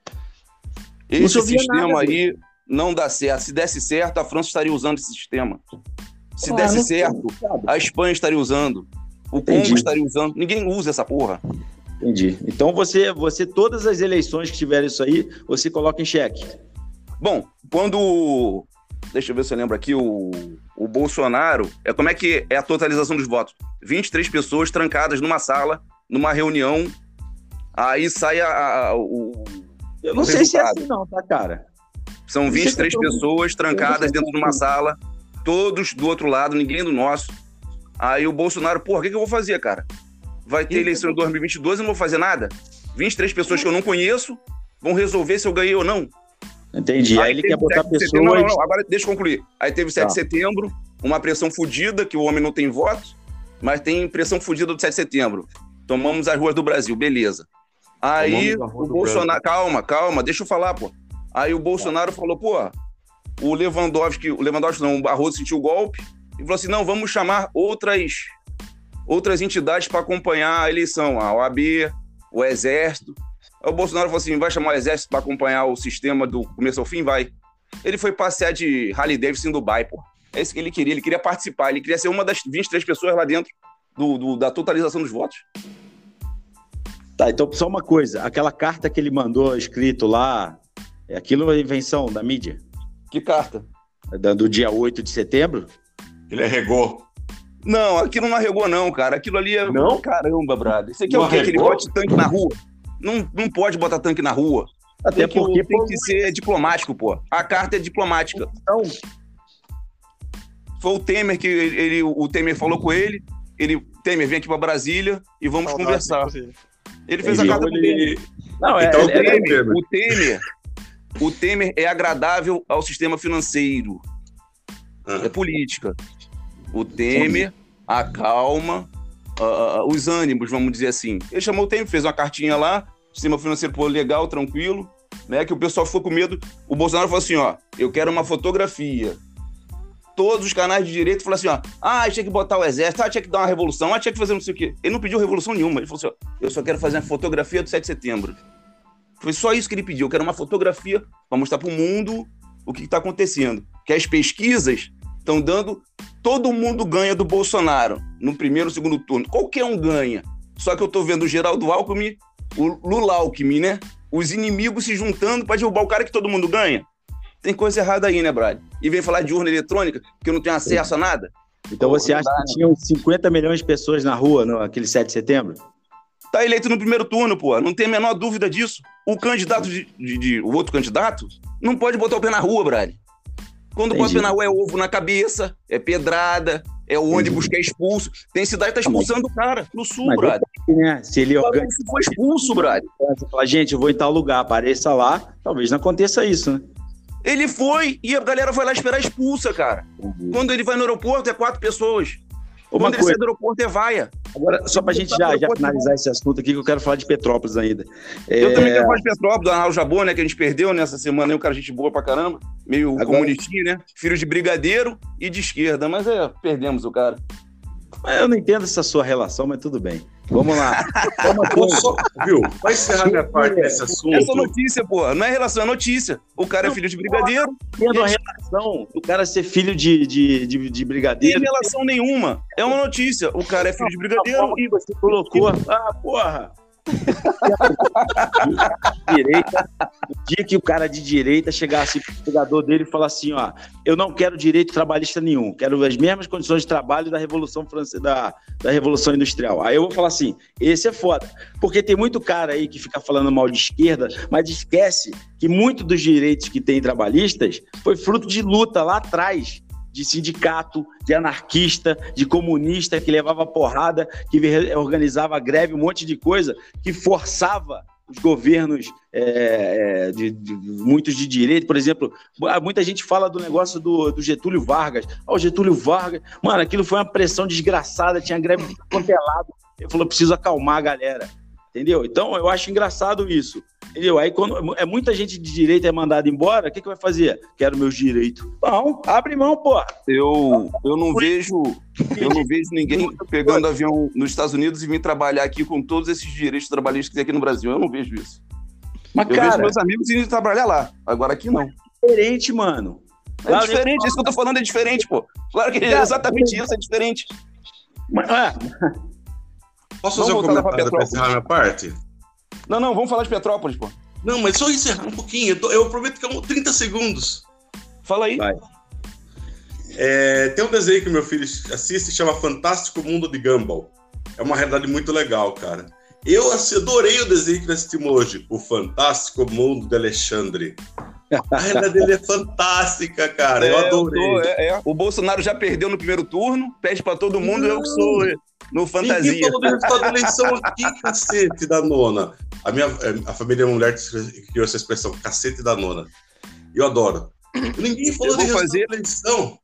Esse sistema nada, aí não dá certo. Se desse certo, a França estaria usando esse sistema. Se ah, desse certo, a Espanha estaria usando. O Congo estaria usando. Ninguém usa essa porra. Entendi. Então, você, você, todas as eleições que tiverem isso aí, você coloca em xeque. Bom, quando... Deixa eu ver se eu lembro aqui. O, o Bolsonaro... É, como é que é a totalização dos votos? vinte e três pessoas trancadas numa sala, numa reunião. Aí sai a, a, o Eu não o sei resultado. Se é assim não, tá, cara? São vinte e três pessoas trancadas dentro de uma sala. Todos do outro lado, ninguém do nosso. Aí o Bolsonaro... Porra, o que, que eu vou fazer, cara? Vai ter eleição em dois mil e vinte e dois e não vou fazer nada? vinte e três pessoas que eu não conheço vão resolver se eu ganhei ou não. Entendi. Aí, Aí ele quer botar pessoas... Setembro, não, não, não. Agora deixa eu concluir. Aí teve sete de setembro, uma pressão fodida, que o homem não tem voto, mas tem pressão fodida do sete de setembro. Tomamos as ruas do Brasil, beleza. Aí o Bolsonaro... Calma, calma, deixa eu falar, pô. Aí o Bolsonaro tá. falou, pô, o Lewandowski... O Lewandowski não, o Barroso sentiu o golpe e falou assim, não, vamos chamar outras... outras entidades para acompanhar a eleição, a O A B, o Exército. Aí o Bolsonaro falou assim, vai chamar o Exército para acompanhar o sistema do começo ao fim? Vai. Ele foi passear de Harley Davidson em Dubai, pô. É isso que ele queria, ele queria participar, ele queria ser uma das vinte e três pessoas lá dentro do, do, da totalização dos votos. Tá, então só uma coisa, aquela carta que ele mandou escrito lá, aquilo é uma invenção da mídia? Que carta? Do dia oito de setembro? Ele arregou. Não, aquilo não arregou não, cara, aquilo ali é... Não? Caramba, brother, isso aqui é o quê? Que ele bote tanque na rua? Não, não pode botar tanque na rua. Até tem porque que, tem que ser diplomático, pô. A carta é diplomática. Então... Foi o Temer que ele, o Temer falou com ele, ele, Temer, vem aqui pra Brasília e vamos não, conversar. Não, ele fez a carta com ele. Não, é, então, é, o, Temer, é o, Temer. o Temer, o Temer é agradável ao sistema financeiro. Ah. É política. O Temer acalma uh, os ânimos, vamos dizer assim. Ele chamou o Temer, fez uma cartinha lá, sistema financeiro pô, legal, tranquilo, né? Que o pessoal ficou com medo. O Bolsonaro falou assim, ó, eu quero uma fotografia. Todos os canais de direito falaram assim, ó, ah, tinha que botar o exército, ah, tinha que dar uma revolução, ah, tinha que fazer não sei o quê. Ele não pediu revolução nenhuma, ele falou assim, ó, eu só quero fazer uma fotografia do sete de setembro. Foi só isso que ele pediu, eu quero uma fotografia para mostrar pro mundo o que está acontecendo. Que as pesquisas estão dando, todo mundo ganha do Bolsonaro no primeiro, segundo turno, qualquer um ganha. Só que eu tô vendo o Geraldo Alckmin, o Lula Alckmin, né? Os inimigos se juntando para derrubar o cara que todo mundo ganha. Tem coisa errada aí, né, Brad? E vem falar de urna eletrônica, que eu não tenho acesso a nada? Então Pô, você acha dá, que tinham cinquenta milhões de pessoas na rua naquele sete de setembro? Tá eleito no primeiro turno, pô. Não tem a menor dúvida disso. O candidato de... de, de o outro candidato não pode botar o pé na rua, Brad. Quando Entendi. Bota o pé na rua é ovo na cabeça, é pedrada, é o ônibus que é expulso. Tem cidade que tá expulsando o cara no sul, mas Brad. É, né? Se ele organiza... Se for expulso, Brad. Fala, gente, eu vou em tal lugar, apareça lá. Talvez não aconteça isso, né? Ele foi e a galera foi lá esperar expulsa, cara. Uhum. Quando ele vai no aeroporto, é quatro pessoas. Uma Quando coisa. Ele sai do aeroporto, é vaia. Agora, só pra gente já, já finalizar esse assunto aqui, que eu quero falar de Petrópolis ainda. Eu é... também quero falar de Petrópolis, do Arnaldo Jabô, né, que a gente perdeu nessa semana. É um cara gente boa pra caramba, meio Agora... comunistinho, né? Filho de brigadeiro e de esquerda, mas é, perdemos o cara. Eu não entendo essa sua relação, mas tudo bem. Vamos lá. Só, viu? Vai encerrar minha parte desse assunto. Essa notícia, porra. Não é relação, é notícia. O cara não, é filho de brigadeiro. Não tem relação do cara ser filho de, de, de, de brigadeiro. Não tem relação nenhuma. É uma notícia. O cara é filho de brigadeiro e você colocou. Ah, porra. Direita, o dia que o cara de direita chegar assim pro jogador dele e falar assim, ó, eu não quero direito trabalhista nenhum, quero as mesmas condições de trabalho da Revolução Francesa, da, da Revolução Industrial. Aí eu vou falar assim, esse é foda, porque tem muito cara aí que fica falando mal de esquerda, mas esquece que muito dos direitos que tem trabalhistas foi fruto de luta lá atrás, de sindicato, de anarquista, de comunista que levava porrada, que organizava greve, um monte de coisa, que forçava os governos, é, de, de, muitos de direita. Por exemplo, muita gente fala do negócio do, do Getúlio Vargas. Ó, oh, Getúlio Vargas, mano, aquilo foi uma pressão desgraçada, tinha greve contelada. Ele falou, preciso acalmar a galera, entendeu? Então, eu acho engraçado isso. Entendeu? Aí, quando é muita gente de direita é mandada embora, o que, que vai fazer? Quero meus direitos. Não, abre mão, pô. Eu, eu, não, vejo, eu não vejo ninguém pegando avião nos Estados Unidos e vir trabalhar aqui com todos esses direitos trabalhistas que tem aqui no Brasil. Eu não vejo isso. Mas, eu cara, vejo meus amigos indo trabalhar lá. Agora aqui não. É diferente, mano. É diferente, isso que eu tô falando é diferente, pô. Claro que é exatamente isso, é diferente. Mas, ah. Posso fazer um comentário pra encerrar a minha parte? Não, não, vamos falar de Petrópolis, pô. Não, mas só encerrar um pouquinho. Eu, tô, eu prometo que é trinta segundos. Fala aí. É, tem um desenho que meu filho assiste que chama Fantástico Mundo de Gumball. É uma realidade muito legal, cara. Eu adorei o desenho que nós assistimos hoje, O Fantástico Mundo de Alexandre. A realidade dele é fantástica, cara. É, eu adorei. Eu tô, é, é. O Bolsonaro já perdeu no primeiro turno, pede pra todo mundo, não. Eu que sou... No fantasia. Ninguém falou do resultado da eleição aqui, cacete da nona. A minha a família é uma mulher que criou essa expressão, cacete da nona. Eu adoro. Ninguém falou de resultado fazer... da eleição.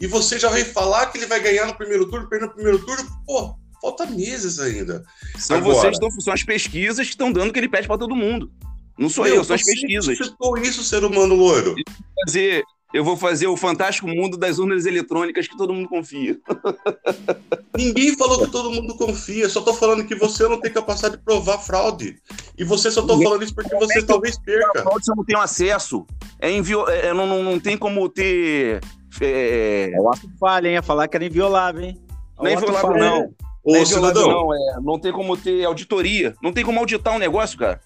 E você já vem falar que ele vai ganhar no primeiro turno, perder no primeiro turno, pô, falta meses ainda. São Agora, vocês estão, são as pesquisas que estão dando que ele pede para todo mundo. Não sou eu, eu são as pesquisas. Você isso, ser humano loiro? Eu vou fazer, eu vou fazer o fantástico mundo das urnas eletrônicas que todo mundo confia. Ninguém falou que todo mundo confia, só tô falando que você não tem capacidade de provar fraude. E você só tô falando isso porque você talvez perca. Fraude você não tem acesso. É invio... é, não, não, não tem como ter É, é o ato falha, hein? É falar que era inviolável, hein? É nem inviolável, falha, não. Ô, é cidadão. Não, é, não tem como ter auditoria. Não tem como auditar um negócio, cara.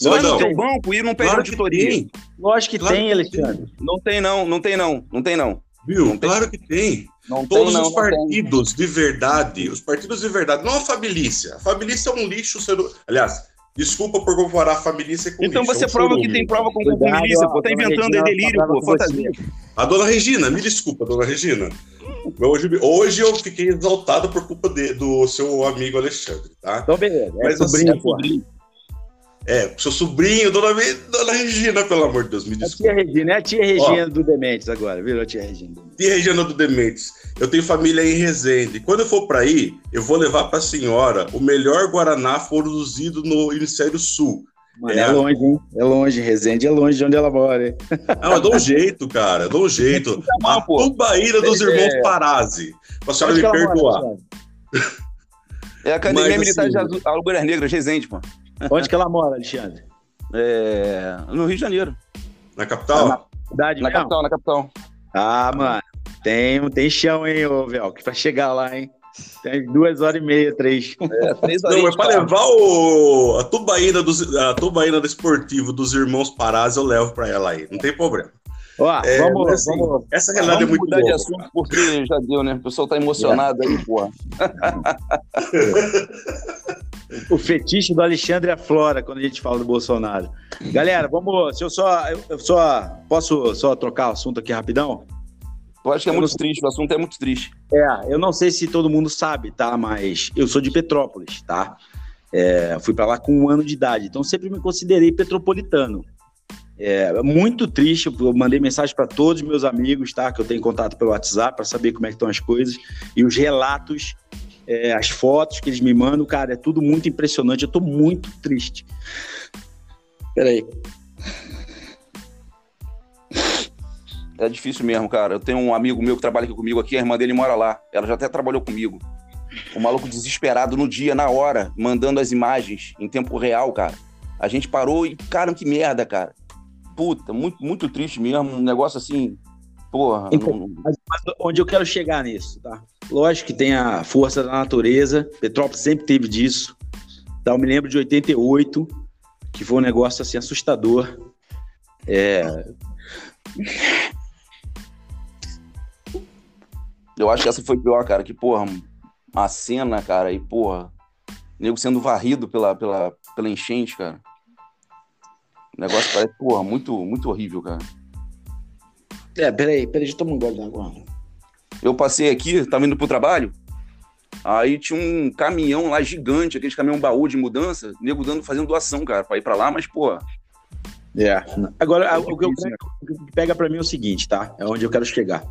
Vai no teu banco e não pede claro auditoria. Lógico que claro tem, que Alexandre. Tem. Não tem, não. Não tem, não. Não tem, não. Viu? Não tem. Claro que tem. Não Todos tem, não, os partidos de verdade, os partidos de verdade, não a Fabilicia. A Fabilicia é um lixo. Sendo... Aliás, desculpa por comparar a Fabilicia com então lixo. Então você é um prova que tem prova com a Fabilicia, pô. Tá inventando é delírio, pô. Fantasia. A dona Regina, me desculpa, dona Regina. Hoje, hoje eu fiquei exaltado por culpa de, do seu amigo Alexandre, tá? Então, beleza. É Mas, sobrinho, assim, sobrinho. É, seu sobrinho, dona, dona Regina, pelo amor de Deus, me desculpa. A tia Regina, é a tia Regina Ó, do Dementes agora, viu? A tia Regina. Tia Regina do Dementes. Eu tenho família em Resende. Quando eu for para aí, eu vou levar para a senhora o melhor guaraná produzido no Hemisfério Sul. Mano, é, é longe, hein? É longe, Resende é longe de onde ela mora, hein? Não, eu dou um jeito, cara, eu dou um jeito. A Tumbaíra dos irmãos é... Parazzi. Pra senhora me perdoar. Mora, é a Academia Mas, Militar assim, de Alguras Negras, Resende, pô. Onde que ela mora, Alexandre? É... No Rio de Janeiro. Na capital? Na, cidade na capital, na capital. Ah, mano, tem, tem chão, hein, ô, Velcro, pra chegar lá, hein? Tem duas horas e meia, três. É, três horas. Não, é pra levar o... a tubaína do esportivo dos irmãos Parazzi, eu levo pra ela aí. Não tem problema. Ó, é, vamos, assim, vamos. Essa realidade é muito boa. Vamos mudar de assunto, cara. Porque já deu, né? O pessoal tá emocionado é. aí, porra. O fetiche do Alexandre aflora quando a gente fala do Bolsonaro. Galera, vamos. Se eu só. Eu só posso só trocar o assunto aqui rapidão? Eu acho que é muito triste, o assunto é muito triste. É, eu não sei se todo mundo sabe, tá? Mas eu sou de Petrópolis, tá? É, fui pra lá com um ano de idade, então sempre me considerei petropolitano. É muito triste, eu mandei mensagem para todos meus amigos, tá? Que eu tenho contato pelo WhatsApp para saber como é que estão as coisas e os relatos. É, as fotos que eles me mandam, cara, é tudo muito impressionante. Eu tô muito triste. Peraí. É difícil mesmo, cara. Eu tenho um amigo meu que trabalha aqui comigo aqui, a irmã dele mora lá. Ela já até trabalhou comigo. O maluco desesperado no dia, na hora, mandando as imagens em tempo real, cara. A gente parou e, cara, que merda, cara. Puta, muito, muito triste mesmo. Um negócio assim... Porra, então, não... mas onde eu quero chegar nisso, tá? Lógico que tem a força da natureza, Petrópolis sempre teve disso, tá? Eu me lembro de oitenta e oito, que foi um negócio assim assustador. É... Eu acho que essa foi pior, cara, que porra, uma cena, cara, e porra, nego sendo varrido pela, pela, pela enchente, cara. O negócio parece, porra, muito, muito horrível, cara. É, peraí, peraí, deixa eu tomar um gole d'água. Eu passei aqui, tava indo pro trabalho, aí tinha um caminhão lá gigante, aquele caminhão baú de mudança, nego dando, fazendo doação, cara, pra ir pra lá, mas, pô... É, agora, é o, que eu, o que pega pra mim é o seguinte, tá? É onde eu quero chegar.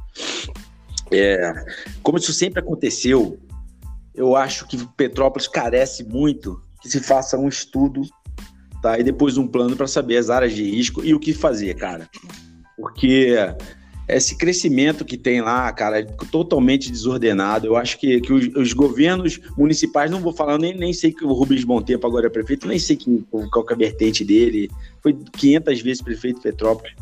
É, como isso sempre aconteceu, eu acho que Petrópolis carece muito que se faça um estudo, tá? E depois um plano pra saber as áreas de risco e o que fazer, cara. Porque esse crescimento que tem lá, cara, é totalmente desordenado. Eu acho que, que os, os governos municipais, não vou falar, nem, nem sei que o Rubens Bontempo agora é prefeito, nem sei que, qual que é a vertente dele, foi quinhentas vezes prefeito de Petrópolis.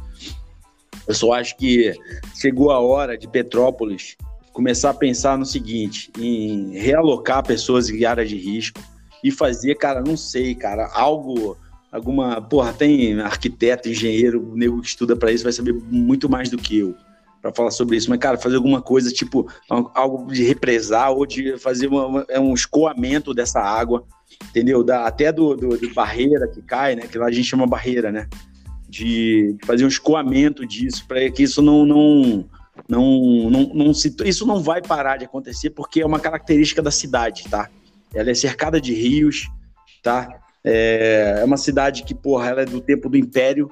Eu só acho que chegou a hora de Petrópolis começar a pensar no seguinte, em realocar pessoas em áreas de risco e fazer, cara, não sei, cara, algo... Alguma, porra, tem arquiteto, engenheiro, o nego que estuda pra isso vai saber muito mais do que eu pra falar sobre isso. Mas, cara, fazer alguma coisa, tipo, algo de represar ou de fazer uma, um escoamento dessa água, entendeu? Da, até do, do, do barreira que cai, né? Que lá a gente chama barreira, né? De fazer um escoamento disso pra que isso não... não não, não, não se, isso não vai parar de acontecer porque é uma característica da cidade, tá? Ela é cercada de rios, tá? É uma cidade que, porra, ela é do tempo do Império,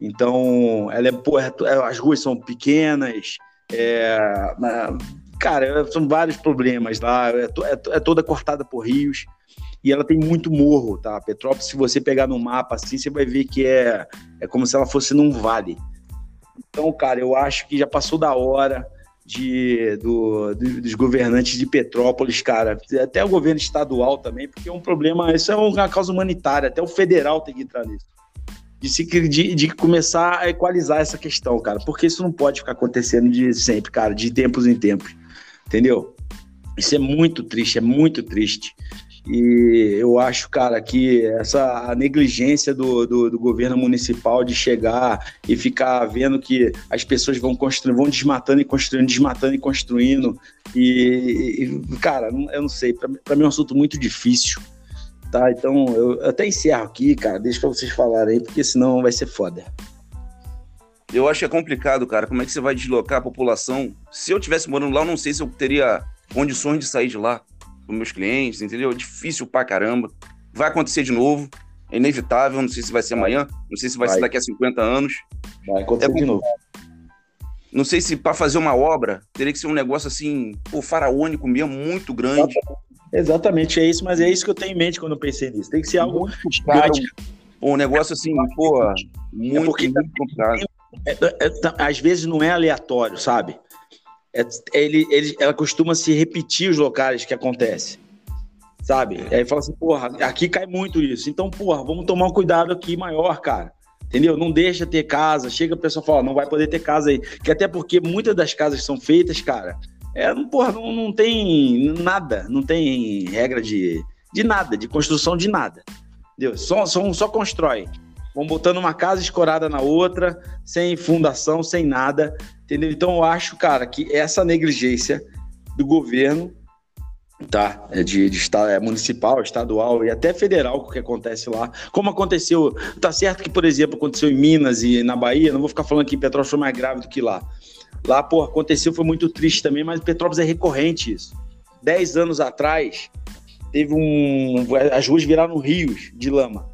então ela é, porra, as ruas são pequenas, é, cara, são vários problemas lá, é, to, é, é toda cortada por rios, e ela tem muito morro, tá? Petrópolis, se você pegar no mapa assim, você vai ver que é, é como se ela fosse num vale. Então, cara, eu acho que já passou da hora de, do, dos governantes de Petrópolis, cara, até o governo estadual também, porque é um problema, isso é uma causa humanitária, até o federal tem que entrar nisso, de, se, de, de começar a equalizar essa questão, cara, porque isso não pode ficar acontecendo de sempre, cara, de tempos em tempos, entendeu? Isso é muito triste, é muito triste. E eu acho, cara, que essa negligência do, do, do governo municipal de chegar e ficar vendo que as pessoas vão construindo, vão desmatando e construindo, desmatando e construindo. E, e cara, eu não sei, pra, pra mim é um assunto muito difícil, tá? Então eu, eu até encerro aqui, cara, deixa pra vocês falarem, porque senão vai ser foda. Eu acho que é complicado, cara, como é que você vai deslocar a população? Se eu estivesse morando lá, eu não sei se eu teria condições de sair de lá. Com meus clientes, entendeu? É difícil pra caramba. Vai acontecer de novo. É inevitável. Não sei se vai ser amanhã. Não sei se vai, vai. ser daqui a cinquenta anos. Vai acontecer é de novo. Não sei se pra fazer uma obra teria que ser um negócio assim, pô, faraônico mesmo, muito grande. Exatamente, é isso. Mas é isso que eu tenho em mente quando eu pensei nisso. Tem que ser algo gigante. Um, um negócio assim, pô, muito, é porque muito complicado. É, é, é, às vezes não é aleatório, sabe? Ele, ele, ela costuma se repetir os locais que acontece, sabe? Aí fala assim, porra, aqui cai muito isso. Então, porra, vamos tomar um cuidado aqui maior, cara. Entendeu? Não deixa ter casa. Chega o pessoal e fala, não vai poder ter casa aí. Que até porque muitas das casas que são feitas, cara, é, porra, não, não tem nada. Não tem regra de, de nada, de construção de nada. Entendeu? Só, só, só constrói. Vão botando uma casa escorada na outra, sem fundação, sem nada, entendeu? Então eu acho, cara, que essa negligência do governo, tá? De, de estar, é, municipal, estadual e até federal, o que acontece lá, como aconteceu, tá certo que, por exemplo, aconteceu em Minas e na Bahia, não vou ficar falando que Petrópolis foi mais grave do que lá. Lá, pô, aconteceu, foi muito triste também, mas Petrópolis é recorrente isso. Dez anos atrás, teve um... as ruas viraram rios de lama.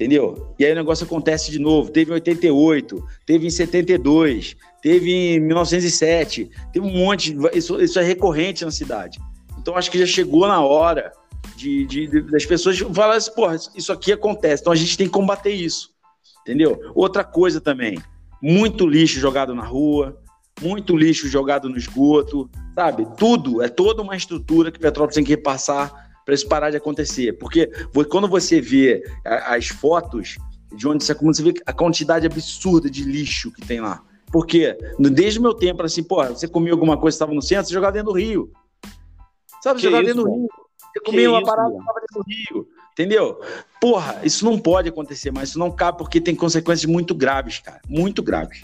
Entendeu? E aí o negócio acontece de novo. Teve em oitenta e oito, teve em setenta e dois, teve em mil novecentos e sete, teve um monte. De... Isso, isso é recorrente na cidade. Então acho que já chegou na hora de, de, de, das pessoas falarem assim, porra, isso aqui acontece. Então a gente tem que combater isso. Entendeu? Outra coisa também, muito lixo jogado na rua, muito lixo jogado no esgoto, sabe? Tudo, é toda uma estrutura que Petrópolis tem que repassar para isso parar de acontecer, porque quando você vê as fotos de onde você, você vê a quantidade absurda de lixo que tem lá, porque desde o meu tempo, assim, pô, você comia alguma coisa, estava no centro, você jogava dentro do rio, sabe, jogava dentro do rio, você comia uma parada, estava dentro do rio, entendeu? Porra, isso não pode acontecer, mas isso não cabe, porque tem consequências muito graves, cara, muito graves.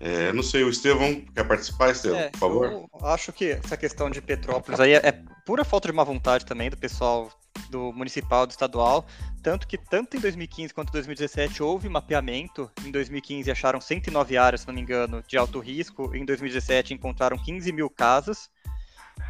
É, não sei, o Estevão quer participar, Estevão, é, por favor? Eu acho que essa questão de Petrópolis aí é, é pura falta de má vontade também do pessoal do municipal, do estadual, tanto que tanto em dois mil e quinze quanto em dois mil e dezessete houve mapeamento, em dois mil e quinze acharam cento e nove áreas, se não me engano, de alto risco, em dois mil e dezessete encontraram quinze mil casos,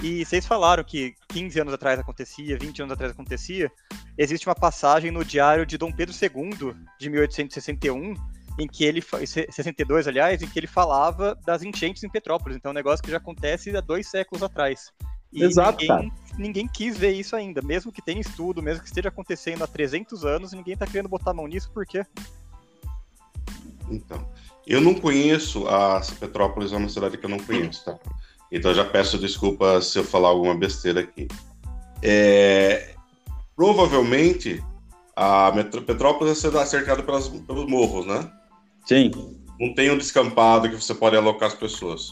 e vocês falaram que quinze anos atrás acontecia, vinte anos atrás acontecia, existe uma passagem no diário de Dom Pedro segundo, de mil oitocentos e sessenta e um, em que ele, sessenta e dois, aliás, em que ele falava das enchentes em Petrópolis, então é um negócio que já acontece há dois séculos atrás. E exato, ninguém, ninguém quis ver isso ainda, mesmo que tenha estudo, mesmo que esteja acontecendo há trezentos anos, ninguém está querendo botar a mão nisso, por quê? Então, eu não conheço, a Petrópolis é uma cidade que eu não conheço, tá? Então já peço desculpa se eu falar alguma besteira aqui. É, provavelmente, a Petrópolis é cercada pelas, pelos morros, né? Sim. Não tem um descampado que você pode alocar as pessoas.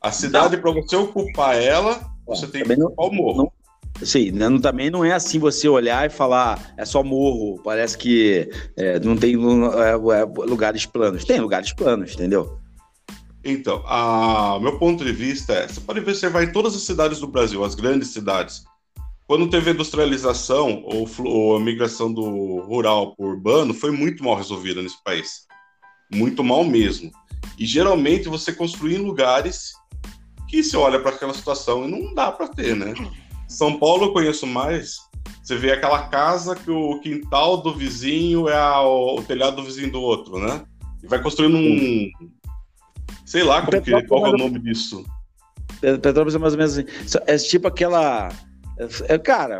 A cidade, para você ocupar ela, você tem também que ocupar não, o morro. Não, sim, não, também não é assim você olhar e falar, é só morro, parece que é, não tem é, lugares planos. Tem lugares planos, entendeu? Então, a, meu ponto de vista é, você pode ver, você vai em todas as cidades do Brasil, as grandes cidades. Quando teve industrialização ou, ou a migração do rural para o urbano, foi muito mal resolvida nesse país. Muito mal mesmo. E geralmente você construir em lugares que você olha para aquela situação e não dá para ter, né? São Paulo eu conheço mais. Você vê aquela casa que o quintal do vizinho é a, o, o telhado do vizinho do outro, né? E vai construindo um... Sei lá como que, qual é o nome disso. Petrópolis é mais ou menos assim. É tipo aquela... Cara,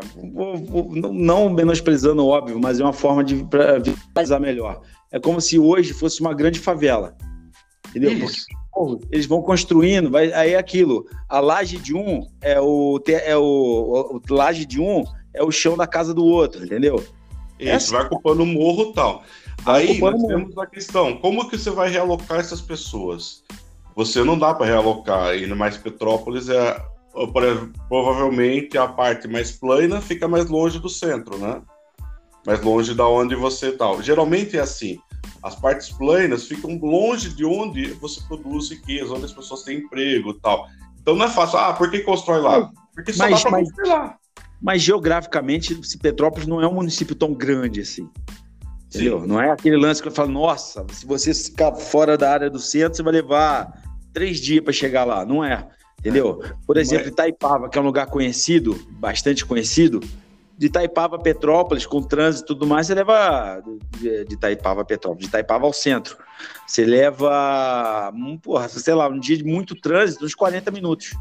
não menosprezando, óbvio, mas é uma forma de visualizar melhor. É como se hoje fosse uma grande favela. Entendeu? Porque, porra, eles vão construindo, vai, aí é aquilo. A laje de um é o, é o, o laje de um é o chão da casa do outro, entendeu? Isso, é assim. Vai ocupando o morro e tal. Aí nós temos a questão, como que você vai realocar essas pessoas? Você não dá para realocar, e mais Petrópolis é provavelmente a parte mais plana, fica mais longe do centro, né? Mais longe da onde você tal. Geralmente é assim, as partes planas ficam longe de onde você produz riqueza, onde as pessoas têm emprego e tal. Então não é fácil, ah, por que constrói lá? Porque só mas, dá para construir lá. Mas geograficamente, Petrópolis não é um município tão grande assim. Entendeu? Não é aquele lance que eu falo, nossa, se você ficar fora da área do centro, você vai levar três dias para chegar lá. Não é, entendeu? Por exemplo, Itaipava, que é um lugar conhecido, bastante conhecido, de Itaipava a Petrópolis, com trânsito e tudo mais, você leva de Itaipava a Petrópolis, de Itaipava ao centro. Você leva, porra, sei lá, um dia de muito trânsito, uns quarenta minutos,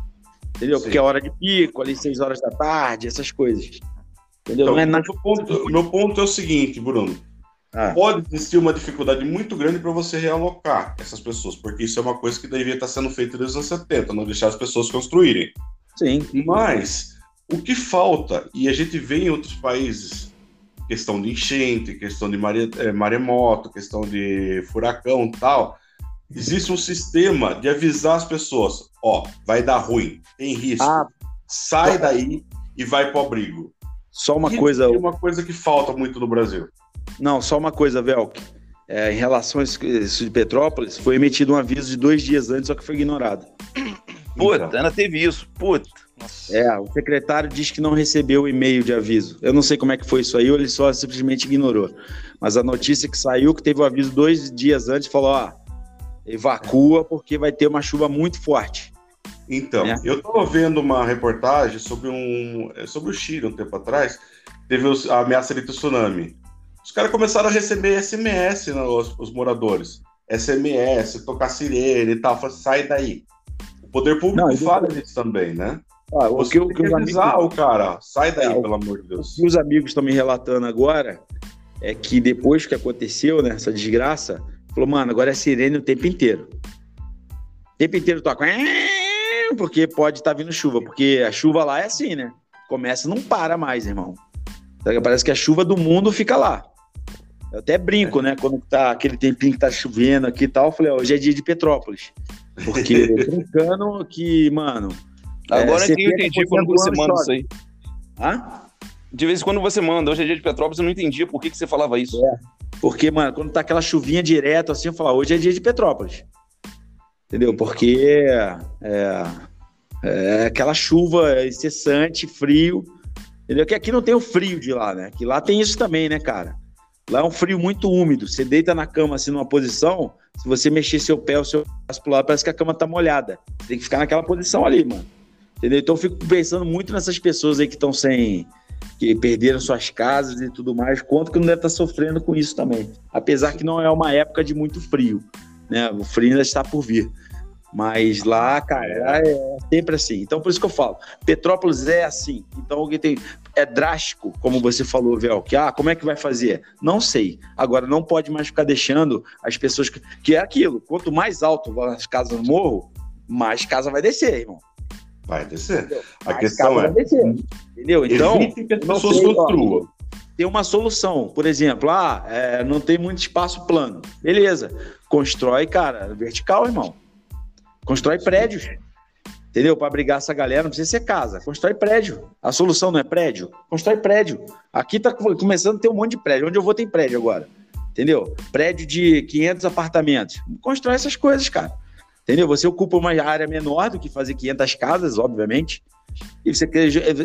entendeu? Sim. Porque é hora de pico, ali seis horas da tarde, essas coisas. Entendeu? Então, não é nada... meu ponto, meu ponto é o seguinte, Bruno. Ah. Pode existir uma dificuldade muito grande para você realocar essas pessoas, porque isso é uma coisa que devia estar sendo feita desde os anos setenta, não deixar as pessoas construírem. Sim. Mas o que falta, e a gente vê em outros países, questão de enchente, questão de mare, é, maremoto, questão de furacão e tal, existe um sistema de avisar as pessoas, ó, vai dar ruim, tem risco, ah. sai daí e vai para o abrigo. Só uma e coisa... É uma coisa que falta muito no Brasil. Não, só uma coisa, Velcro. É, em relação a isso de Petrópolis, foi emitido um aviso de dois dias antes, só que foi ignorado. Puta, então. Ana teve isso, puta. Nossa. É, o secretário diz que não recebeu o e-mail de aviso. Eu não sei como é que foi isso aí, ou ele só simplesmente ignorou. Mas a notícia que saiu, que teve o aviso dois dias antes, falou, ó, evacua porque vai ter uma chuva muito forte. Então, é. eu tava vendo uma reportagem sobre, um, sobre o Chile, um tempo atrás, teve a ameaça de tsunami. Os caras começaram a receber S M S, né, os, os moradores. S M S, tocar sirene e tal, sai daí. O poder público não, fala disso eu... também, né? Ah, o que, que, que os amigos... o cara, sai daí, é, pelo amor de Deus. O que os amigos estão me relatando agora é que depois que aconteceu, né, essa desgraça, falou, mano, agora é sirene o tempo inteiro. O tempo inteiro toca, porque pode estar tá vindo chuva, porque a chuva lá é assim, né? Começa e não para mais, irmão. Parece que a chuva do mundo fica lá. Eu até brinco, né? Quando tá aquele tempinho que tá chovendo aqui e tal, eu falei, ó, hoje é dia de Petrópolis. Porque brincando que, mano... Agora é, é que eu entendi quando você manda isso aí. Hã? De vez em quando você manda, hoje é dia de Petrópolis, eu não entendia por que, que você falava isso. É. Porque, mano, quando tá aquela chuvinha direto, assim, eu falo, hoje é dia de Petrópolis. Entendeu? Porque é, é aquela chuva incessante, frio... Entendeu? Que aqui não tem o frio de lá, né? Que lá tem isso também, né, cara? Lá é um frio muito úmido. Você deita na cama, assim, numa posição, se você mexer seu pé ou seu braço pro lado, parece que a cama tá molhada. Você tem que ficar naquela posição ali, mano. Entendeu? Então eu fico pensando muito nessas pessoas aí que estão sem... que perderam suas casas e tudo mais. Quanto que não deve estar sofrendo com isso também. Apesar que não é uma época de muito frio, né? O frio ainda está por vir. Mas lá, cara, é sempre assim. Então, por isso que eu falo, Petrópolis é assim. Então, alguém tem... É drástico, como você falou, Vel, que, ah, como é que vai fazer? Não sei. Agora, não pode mais ficar deixando as pessoas... Que, que é aquilo, quanto mais alto as casas no morro, mais casa vai descer, irmão. Vai descer. A questão é... Entendeu? Então, que as pessoas construam. Tem uma solução, por exemplo, ah, é, não tem muito espaço plano. Beleza. Constrói, cara, vertical, irmão. Constrói prédios, entendeu? Para abrigar essa galera, não precisa ser casa. Constrói prédio. A solução não é prédio? Constrói prédio. Aqui tá começando a ter um monte de prédio. Onde eu vou tem prédio agora, entendeu? Prédio de quinhentos apartamentos. Constrói essas coisas, cara. Entendeu? Você ocupa uma área menor do que fazer quinhentas casas, obviamente, e você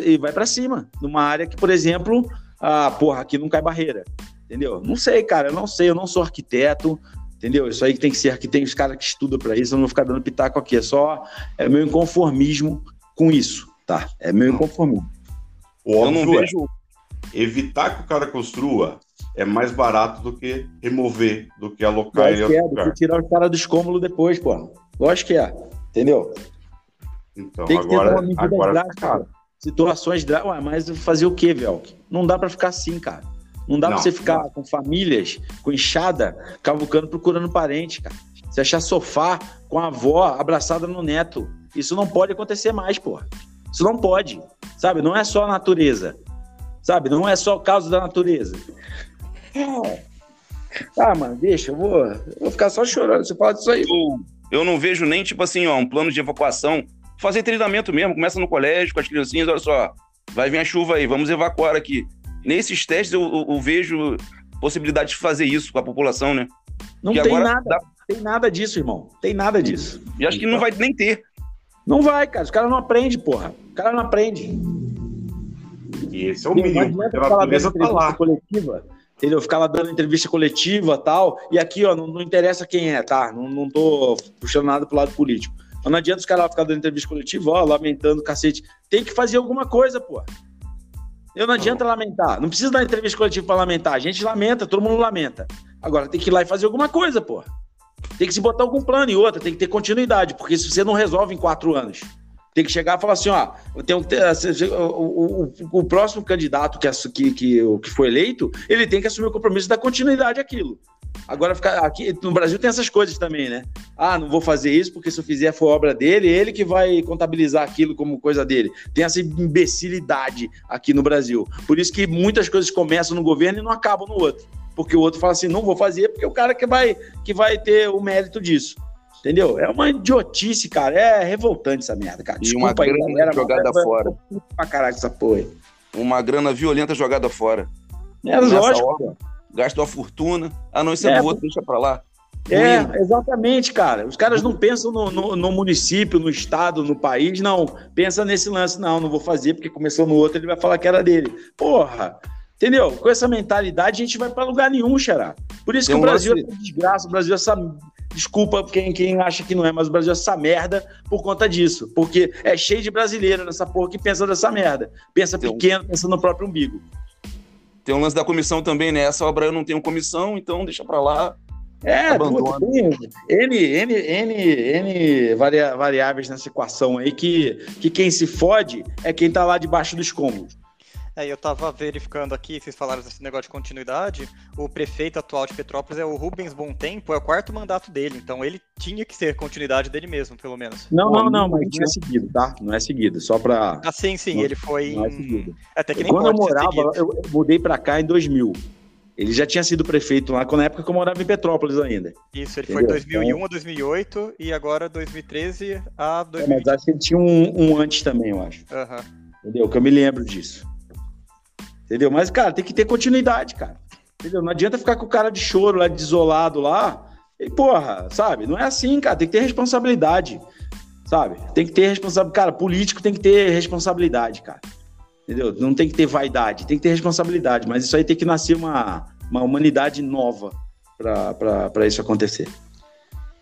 e vai para cima, numa área que, por exemplo, ah, porra, aqui não cai barreira, entendeu? Não sei, cara, eu não sei, eu não sou arquiteto, entendeu? Isso aí que tem que ser, que tem os caras que estudam para isso, eu não vou ficar dando pitaco aqui, é só é meu inconformismo com isso, tá? É meu inconformismo. O óbvio, eu não vejo... é, evitar que o cara construa é mais barato do que remover, do que alocar. Mas ele é, do que tirar o cara do escômulo depois, pô. Lógico que é, entendeu? Então, tem que agora, ter uma medida agora... drástica, cara. Situações drásticas, ué, mas fazer o quê, Velk? Não dá para ficar assim, cara. Não dá não, pra você ficar não. com famílias, com enxada, cavucando, procurando parente, cara. Você achar sofá com a avó abraçada no neto. Isso não pode acontecer mais, porra. Isso não pode, sabe? Não é só a natureza, sabe? Não é só o caso da natureza. Ah, mano, deixa, eu vou, eu vou ficar só chorando, você fala disso aí. Eu, eu não vejo nem, tipo assim, ó, um plano de evacuação, fazer treinamento mesmo, começa no colégio, com as criancinhas, olha só, vai vir a chuva aí, vamos evacuar aqui. Nesses testes eu, eu, eu vejo possibilidade de fazer isso com a população, né? Não tem nada, dá... tem nada disso, irmão, tem nada disso. E acho que não vai nem ter. Não vai, cara, os caras não aprendem, porra, os caras não aprendem. E esse é o mínimo, não é pra falar dessa entrevista coletiva, entendeu? Ficava dando entrevista coletiva e tal, e aqui, ó, não, não interessa quem é, tá? Não, não tô puxando nada pro lado político. Mas não adianta os caras ficarem dando entrevista coletiva, ó, lamentando, cacete. Tem que fazer alguma coisa, pô. Eu não adianta não. lamentar. Não precisa dar entrevista coletiva pra lamentar. A gente lamenta, todo mundo lamenta. Agora, tem que ir lá e fazer alguma coisa, pô. Tem que se botar algum plano e outra, tem que ter continuidade, porque se você não resolve em quatro anos... Tem que chegar e falar assim, ó, tem que, assim, o, o, o próximo candidato que, que, que, que foi eleito, ele tem que assumir o compromisso da continuidade àquilo. Agora, ficar aqui no Brasil tem essas coisas também, né? Ah, não vou fazer isso porque se eu fizer for obra dele, ele que vai contabilizar aquilo como coisa dele. Tem essa imbecilidade aqui no Brasil. Por isso que muitas coisas começam no governo e não acabam no outro. Porque o outro fala assim, não vou fazer, porque é o cara que vai, que vai ter o mérito disso. Entendeu? É uma idiotice, cara. É revoltante essa merda, cara. Desculpa, e uma grana aí, galera, jogada fora. Pra caralho essa porra. Uma grana violenta jogada fora. É, nessa lógico. Hora, gastou a fortuna. Ah, não, isso é do outro, deixa pra lá. É, Ruína. Exatamente, cara. Os caras não pensam no, no, no município, no estado, no país, não. Pensa nesse lance. Não, não vou fazer, porque começou no outro, ele vai falar que era dele. Porra! Entendeu? Com essa mentalidade, a gente vai pra lugar nenhum, xará. Por isso Tem que o Brasil um... é desgraça, o Brasil é essa... Desculpa quem, quem acha que não é, mas o Brasil é essa merda por conta disso. Porque é cheio de brasileiro nessa porra que pensa nessa merda. Pensa então, pequeno, pensa no próprio umbigo. Tem um lance da comissão também, né? Essa obra eu não tenho comissão, então deixa pra lá. É, puta, tem N, N, N, N variáveis nessa equação aí que, que quem se fode é quem tá lá debaixo dos cômodos. É, eu tava verificando aqui, vocês falaram desse negócio de continuidade, o prefeito atual de Petrópolis é o Rubens Bontempo, é o quarto mandato dele, então ele tinha que ser continuidade dele mesmo, pelo menos. Não, não, não, mas não é seguido, tá? Não é seguido, só pra... Ah, sim, sim, não, ele foi... Não é seguido. Até que nem quando eu morava, eu mudei pra cá em dois mil, ele já tinha sido prefeito lá, na época que eu morava em Petrópolis ainda. Isso, ele entendeu? Foi de dois mil e um então... a dois mil e oito e agora dois mil e treze a dois mil e vinte. É, mas acho que ele tinha um, um antes também, eu acho. Uhum. Entendeu? Que eu me lembro disso. Entendeu? Mas, cara, tem que ter continuidade, cara. Entendeu? Não adianta ficar com o cara de choro lá, desolado lá. E, porra, sabe? Não é assim, cara. Tem que ter responsabilidade, sabe? Tem que ter responsabilidade. Cara, político tem que ter responsabilidade, cara. Entendeu? Não tem que ter vaidade. Tem que ter responsabilidade. Mas isso aí tem que nascer uma, uma humanidade nova pra, pra, pra isso acontecer.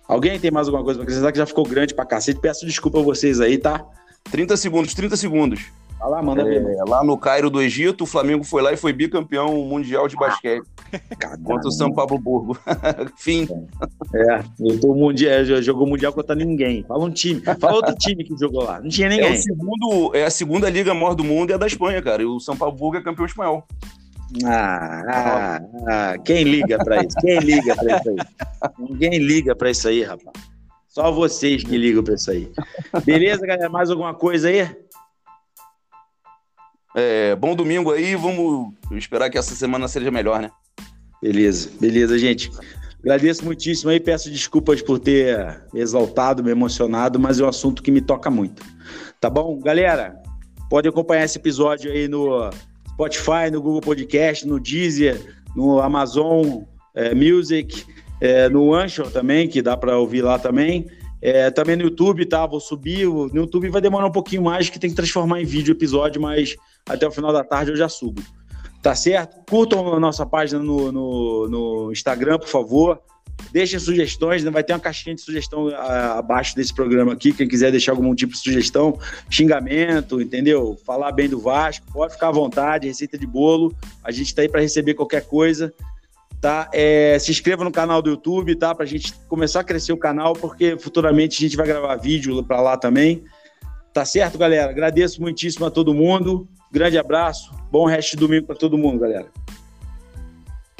Alguém tem mais alguma coisa pra acrescentar que já ficou grande pra cacete? Peço desculpa a vocês aí, tá? trinta segundos, trinta segundos. Vai lá, manda é, lá no Cairo do Egito, o Flamengo foi lá e foi bicampeão mundial de basquete. Caramba. Contra o São Paulo Burgo. Fim. É, eu tô mundial, jogou mundial contra ninguém. Fala um time. Fala outro time que jogou lá. Não tinha ninguém. É, o segundo, é a segunda liga maior do mundo e é a da Espanha, cara. E o São Paulo Burgo é campeão espanhol. Ah, ah, ah, quem liga pra isso? Quem liga pra isso aí? Ninguém liga pra isso aí, rapaz. Só vocês que ligam pra isso aí. Beleza, galera? Mais alguma coisa aí? É, bom domingo aí, vamos esperar que essa semana seja melhor, né? Beleza, beleza, gente. Agradeço muitíssimo aí, peço desculpas por ter me exaltado, me emocionado, mas é um assunto que me toca muito. Tá bom? Galera, pode acompanhar esse episódio aí no Spotify, no Google Podcast, no Deezer, no Amazon é, Music, é, no Anchor também, que dá para ouvir lá também. É, também no YouTube, tá? Vou subir. No YouTube vai demorar um pouquinho mais, que tem que transformar em vídeo o episódio, mas até o final da tarde eu já subo. Tá certo? Curtam a nossa página no, no, no Instagram, por favor. Deixem sugestões, né? Vai ter uma caixinha de sugestão a, abaixo desse programa aqui. Quem quiser deixar algum tipo de sugestão, xingamento, entendeu? Falar bem do Vasco, pode ficar à vontade, receita de bolo. A gente tá aí para receber qualquer coisa. Tá? É, se inscreva no canal do YouTube, tá? Pra gente começar a crescer o canal, porque futuramente a gente vai gravar vídeo pra lá também. Tá certo, galera? Agradeço muitíssimo a todo mundo. Grande abraço. Bom resto de domingo pra todo mundo, galera.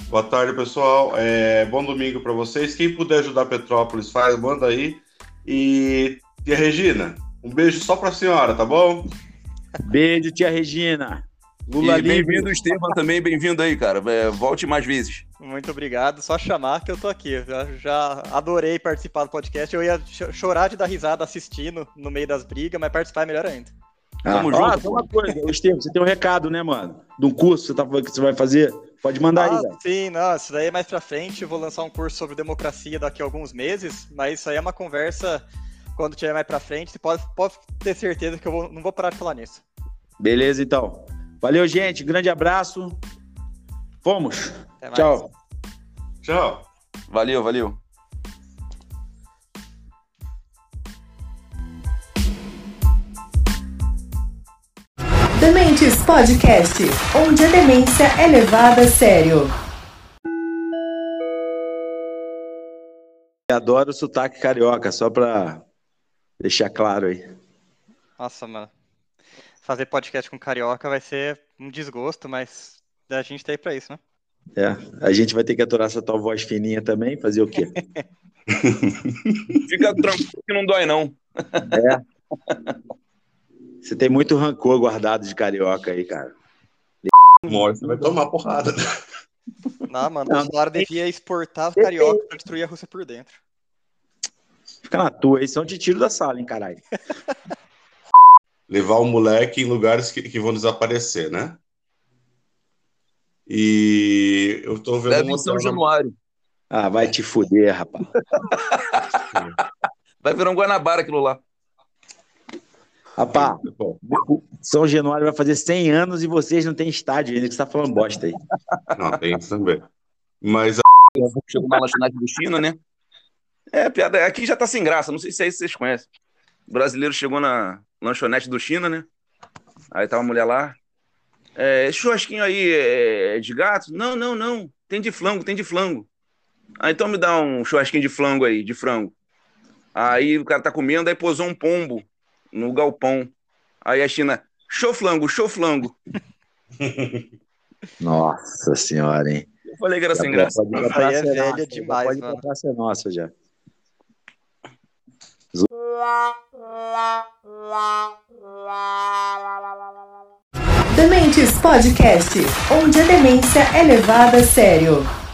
Boa tarde, pessoal. É, bom domingo pra vocês. Quem puder ajudar Petrópolis, faz, manda aí. E tia Regina, um beijo só pra senhora, tá bom? Beijo, tia Regina. Lula, bem-vindo, Estevão, também, bem-vindo aí, cara. É, volte mais vezes. Muito obrigado, só chamar que eu tô aqui. Já, já adorei participar do podcast. Eu ia chorar de dar risada assistindo no meio das brigas, mas participar é melhor ainda. Ah, Tamo ah, junto. Só uma coisa, Estevão, você tem um recado, né, mano? De um curso que você, tá, que você vai fazer? Pode mandar ah, aí. Cara. Sim, não, isso daí é mais pra frente. Eu vou lançar um curso sobre democracia daqui a alguns meses, mas isso aí é uma conversa quando tiver mais pra frente. Você pode, pode ter certeza que eu vou, não vou parar de falar nisso. Beleza, então. Valeu, gente. Grande abraço. Fomos. Tchau. Tchau. Valeu, valeu. Dementes Podcast, onde a demência é levada a sério. Adoro o sotaque carioca, só pra deixar claro aí. Nossa, mano. Fazer podcast com carioca vai ser um desgosto, mas a gente tá aí pra isso, né? É, a gente vai ter que aturar essa tua voz fininha também, fazer o quê? Fica tranquilo que não dói, não. É. Você tem muito rancor guardado de carioca aí, cara. Morre, você vai tomar porrada. Não, mano, o Bolsonaro devia exportar os cariocas pra destruir a Rússia por dentro. Fica na tua, eles são de tiro da sala, hein, caralho. Levar o moleque em lugares que, que vão desaparecer, né? E eu tô vendo... Deve um São Januário. Ah, vai te fuder, rapaz. Vai virar um Guanabara aquilo lá. Rapaz, São Januário vai fazer cem anos e vocês não têm estádio ainda, que você tá falando bosta aí. Não, tem isso também. Mas... A... Chegou na lanchonete do China, né? É, piada. Aqui já tá sem graça, não sei se é isso que vocês conhecem. O brasileiro chegou na... lanchonete do China, né? Aí tá uma mulher lá. É, churrasquinho aí é de gato? Não, não, não. Tem de flango, tem de flango. Ah, então me dá um churrasquinho de flango aí, de frango. Aí o cara tá comendo, aí pousou um pombo no galpão. Aí a China, show flango, show flango. Nossa senhora, hein? Eu falei que era já sem graça. Isso aí é velha nossa, demais, pode mano. Pode ser nossa já. Dementes Podcast, onde a demência é levada a sério.